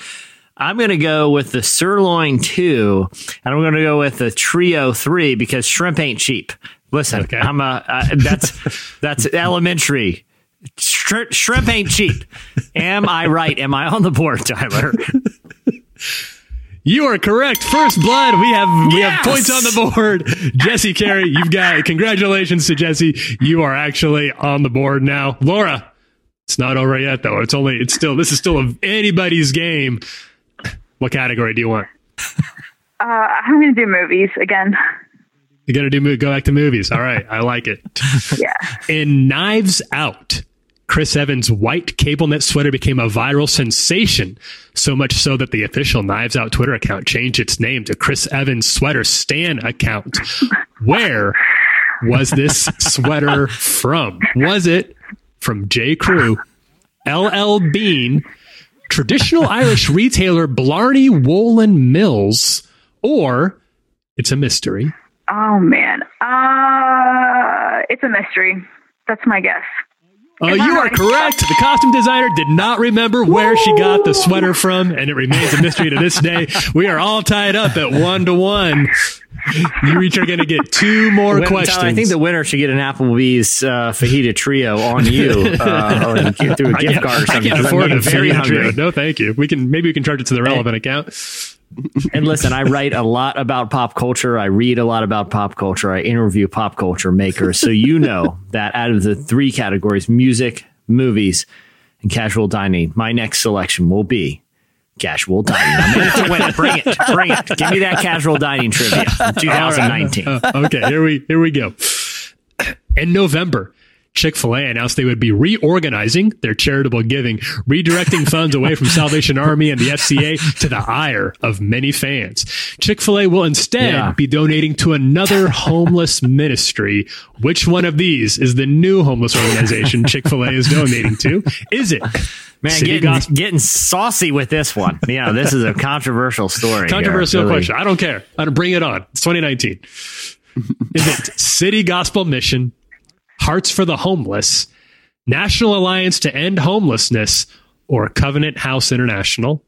I'm going to go with the sirloin 2, and I'm going to go with the trio 3 because shrimp ain't cheap. Listen, that's elementary. Shrimp ain't cheap. Am I right? Am I on the board, Tyler? You are correct. First blood. We have points on the board. Jesse Carey, you've got it. Congratulations to Jesse. You are actually on the board now. Laura, it's not over yet though. This is still anybody's game. What category do you want? I'm going to do movies again. You're going to go back to movies. All right. I like it. Yeah. In Knives Out, Chris Evans' white cable knit sweater became a viral sensation, so much so that the official Knives Out Twitter account changed its name to Chris Evans Sweater Stan account. Where was this sweater from? Was it from J. Crew, LL Bean, traditional Irish retailer Blarney Woolen Mills, or it's a mystery? Oh, man. It's a mystery. That's my guess. You are correct. The costume designer did not remember where she got the sweater from, and it remains a mystery to this day. We are all tied up at 1-1. You each are going to get two more questions. I think the winner should get an Applebee's fajita trio on you or through a gift card or something. I can't afford a fajita trio. No, thank you. Maybe we can charge it to the relevant account. And listen, I write a lot about pop culture. I read a lot about pop culture. I interview pop culture makers. So you know that out of the three categories, music, movies, and casual dining, my next selection will be casual dining. I'm in it to win it. Bring it. Give me that casual dining trivia from 2019. Right. Okay, here we go. In November, Chick-fil-A announced they would be reorganizing their charitable giving, redirecting funds away from Salvation Army and the FCA to the ire of many fans. Chick-fil-A will instead be donating to another homeless ministry. Which one of these is the new homeless organization Chick-fil-A is donating to? Is it? Man, getting saucy with this one. Yeah, this is a controversial story. Controversial here, really. Question. I don't care. I bring it on. It's 2019. Is it City Gospel Mission, Hearts for the Homeless, National Alliance to End Homelessness, or Covenant House International?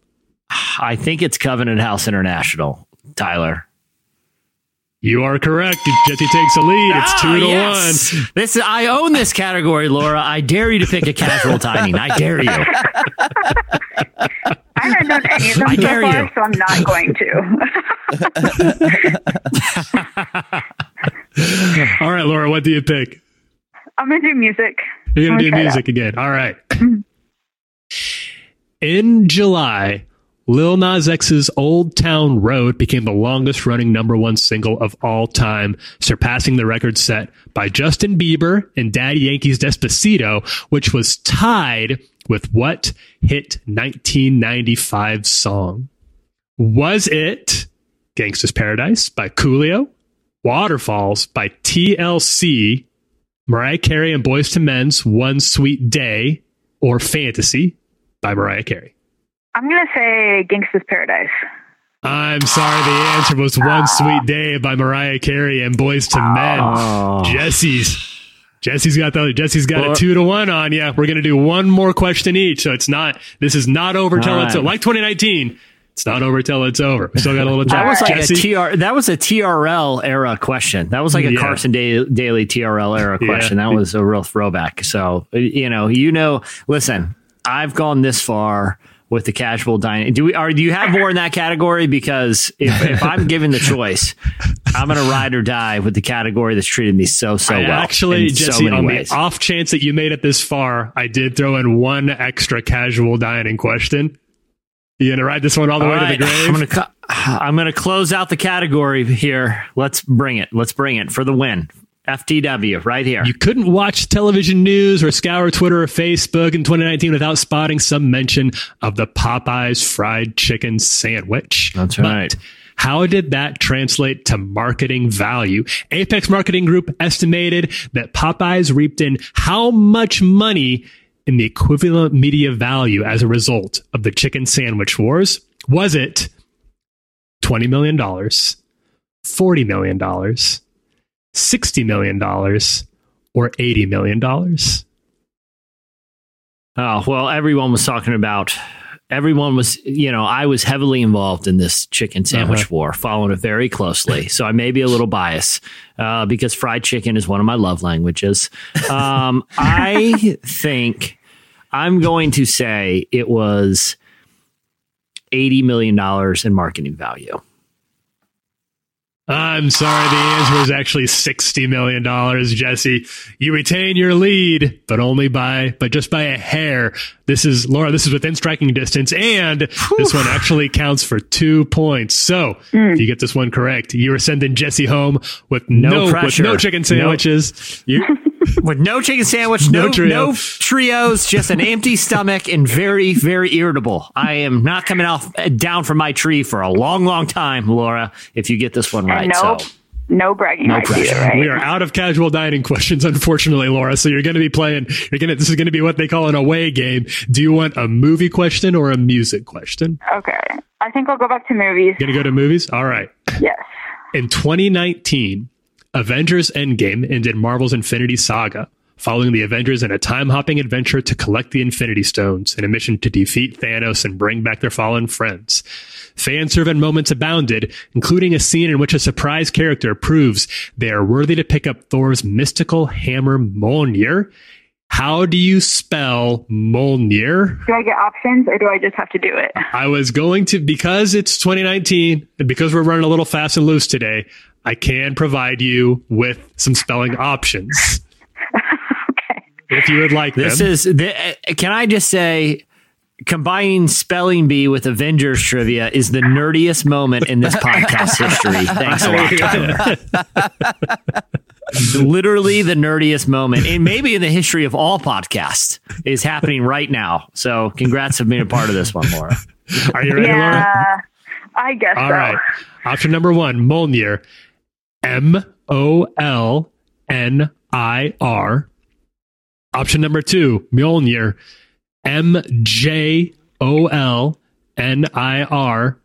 I think it's Covenant House International, Tyler. You are correct. Jesse takes the lead. It's 2-1. This I own this category, Laura. I dare you to pick a casual dining. I dare you. I haven't done any of them so far, so I'm not going to. All right, Laura, what do you pick? I'm going to do music. You're going to do music again. All right. In July, Lil Nas X's Old Town Road became the longest running #1 single of all time, surpassing the record set by Justin Bieber and Daddy Yankee's Despacito, which was tied with what hit 1995 song? Was it Gangsta's Paradise by Coolio, Waterfalls by TLC, Mariah Carey and Boyz II Men's One Sweet Day, or Fantasy by Mariah Carey? I'm going to say Gangsta's Paradise. I'm sorry. The answer was One Sweet Day by Mariah Carey and Boyz II Men. Jesse's got the a 2-1 on you. We're going to do one more question each. So this is not over till it's over. Like 2019. It's not over till it's over. We still got a little time. That was like that was a TRL era question. That was like a Carson Daly TRL era question. That was a real throwback. So, listen, I've gone this far with the casual dining. Do you have more in that category? Because if I'm given the choice, I'm going to ride or die with the category that's treated me so well. Actually, Jesse, on the off chance that you made it this far, I did throw in one extra casual dining question. You gonna ride this one all the way to the grave? I'm gonna close out the category here. Let's bring it. For the win. FTW right here. You couldn't watch television news or scour Twitter or Facebook in 2019 without spotting some mention of the Popeyes fried chicken sandwich. That's right. But how did that translate to marketing value? Apex Marketing Group estimated that Popeyes reaped in how much money in the equivalent media value as a result of the chicken sandwich wars? Was it $20 million, $40 million, $60 million, or $80 million? Oh, well, I was heavily involved in this chicken sandwich war, following it very closely. So I may be a little biased because fried chicken is one of my love languages. I think I'm going to say it was $80 million in marketing value. I'm sorry. The answer was actually $60 million, Jesse. You retain your lead, but just by a hair. This is, Laura, this is within striking distance, and this one actually counts for 2 points. So if you get this one correct, you are sending Jesse home with no chicken sandwiches. With no chicken sandwich, no trios, just an empty stomach and very, very irritable. I am not coming down from my tree for a long, long time, Laura, if you get this one right. No bragging rights. Right? We are out of casual dining questions, unfortunately, Laura. So you're going to be playing. This is going to be what they call an away game. Do you want a movie question or a music question? Okay. I think I'll go back to movies. Going to go to movies? All right. Yes. In 2019... Avengers Endgame ended Marvel's Infinity Saga, following the Avengers in a time-hopping adventure to collect the Infinity Stones in a mission to defeat Thanos and bring back their fallen friends. Fan-servant moments abounded, including a scene in which a surprise character proves they are worthy to pick up Thor's mystical hammer Mjolnir. How do you spell Mjolnir? Do I get options or do I just have to do it? I was going to, because it's 2019 and because we're running a little fast and loose today, I can provide you with some spelling options. Okay. If you would like this them. Can I just say, combining spelling bee with Avengers trivia is the nerdiest moment in this podcast history. Thanks a lot, Tyler. Literally the nerdiest moment, and maybe in the history of all podcasts, is happening right now. So congrats for being a part of this one, Laura. Are you ready, Laura? I guess so. All right. Option number one, Mjolnir. M-O-L-N-I-R. Option number two, Mjolnir. M-J-O-L-N-I-R.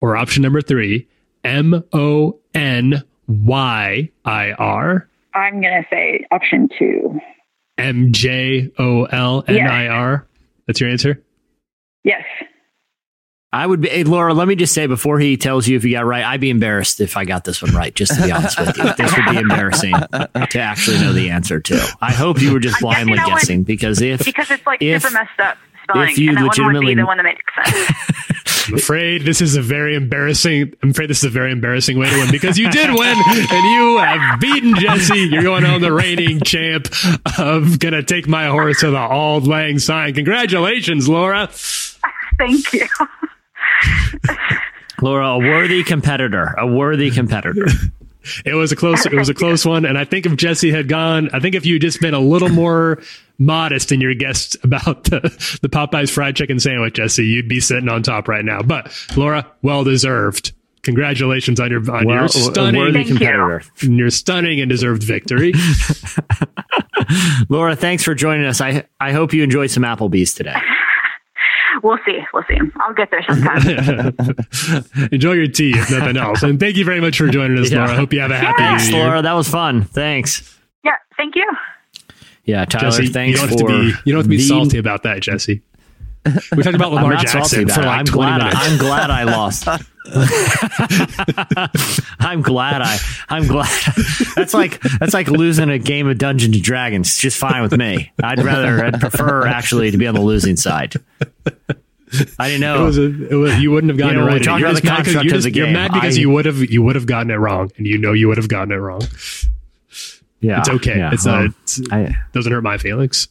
Or option number three, M-O-N-Y-I-R. I'm going to say option two. M-J-O-L-N-I-R. Yes. That's your answer? Yes. I would be, hey, Laura, let me just say before he tells you if you got right, I'd be embarrassed if I got this one right, just to be honest with you. This would be embarrassing to actually know the answer to. I hope you were just blindly guessing, because it's like super messed up spelling, if you and that legitimately one would be the one that makes sense. I'm afraid this is a very embarrassing way to win, because you did win and you have beaten Jesse. You're going on the reigning champ of Gonna Take My Horse to the Auld Lang Syne. Congratulations, Laura. Thank you. Laura, a worthy competitor. It was a close one. And I think if Jesse had gone, I think if you had just been a little more modest in your guess about the Popeye's fried chicken sandwich, Jesse, you'd be sitting on top right now. But Laura, well deserved. Congratulations on your stunning competitor. Your stunning and deserved victory. Laura, thanks for joining us. I hope you enjoyed some Applebee's today. We'll see. I'll get there sometime. Enjoy your tea, if nothing else. And thank you very much for joining us, Laura. I hope you have a happy New Year. Thanks, Laura. That was fun. Thanks. Yeah, thank you. Yeah, Tyler, Jesse, thanks for... You don't have to be salty about that, Jesse. We talked about Lamar Jackson for like 20 minutes. I'm glad I lost. I'm glad. That's like losing a game of Dungeons and Dragons. It's just fine with me. I'd prefer actually to be on the losing side. I didn't know you wouldn't have gotten it right. You're mad because you would have gotten it wrong, and you would have gotten it wrong. Yeah, it's okay. Yeah, it doesn't hurt my feelings.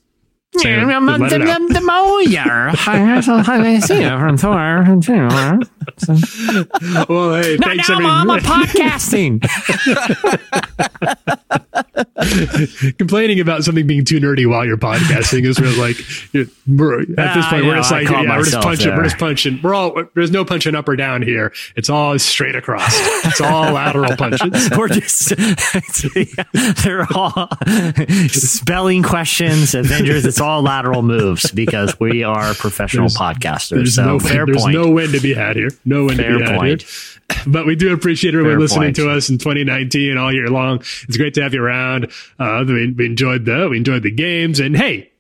Sam, I'm not the Moyer. I see it from Thor. Well, hey, thanks everyone. Mom, I'm podcasting. Complaining about something being too nerdy while you're podcasting is really like at this point we're just like we're just punching. There's no punching up or down here. It's all straight across. It's all lateral punches. We're just they're all spelling questions, Avengers. It's all lateral moves because we are professional podcasters. There's no win to be had here. No win to be had here. But we do appreciate everyone listening to us in 2019 and all year long. It's great to have you around. We enjoyed the games. And hey,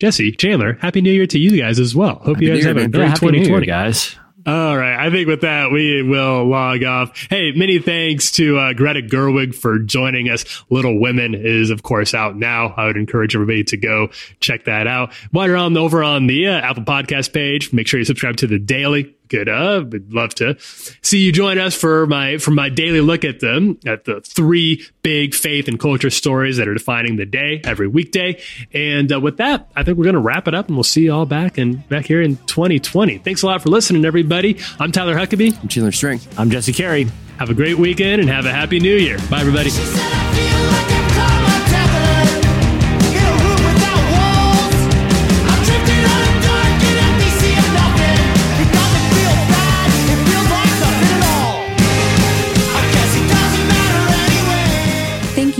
Jesse, Chandler, Happy New Year to you guys as well. Hope you guys have a great 2020, guys. All right. I think with that, we will log off. Hey, many thanks to Greta Gerwig for joining us. Little Women is, of course, out now. I would encourage everybody to go check that out. While you're over on the Apple Podcast page, make sure you subscribe to The Daily. Good. We'd love to see you join us for my daily look at the three big faith and culture stories that are defining the day every weekday. And with that, I think we're going to wrap it up, and we'll see you all back here in 2020. Thanks a lot for listening, everybody. I'm Tyler Huckabee. I'm Chandler String. I'm Jesse Carey. Have a great weekend and have a happy new year. Bye, everybody.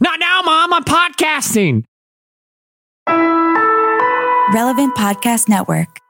Not now, Mom. I'm podcasting. Relevant Podcast Network.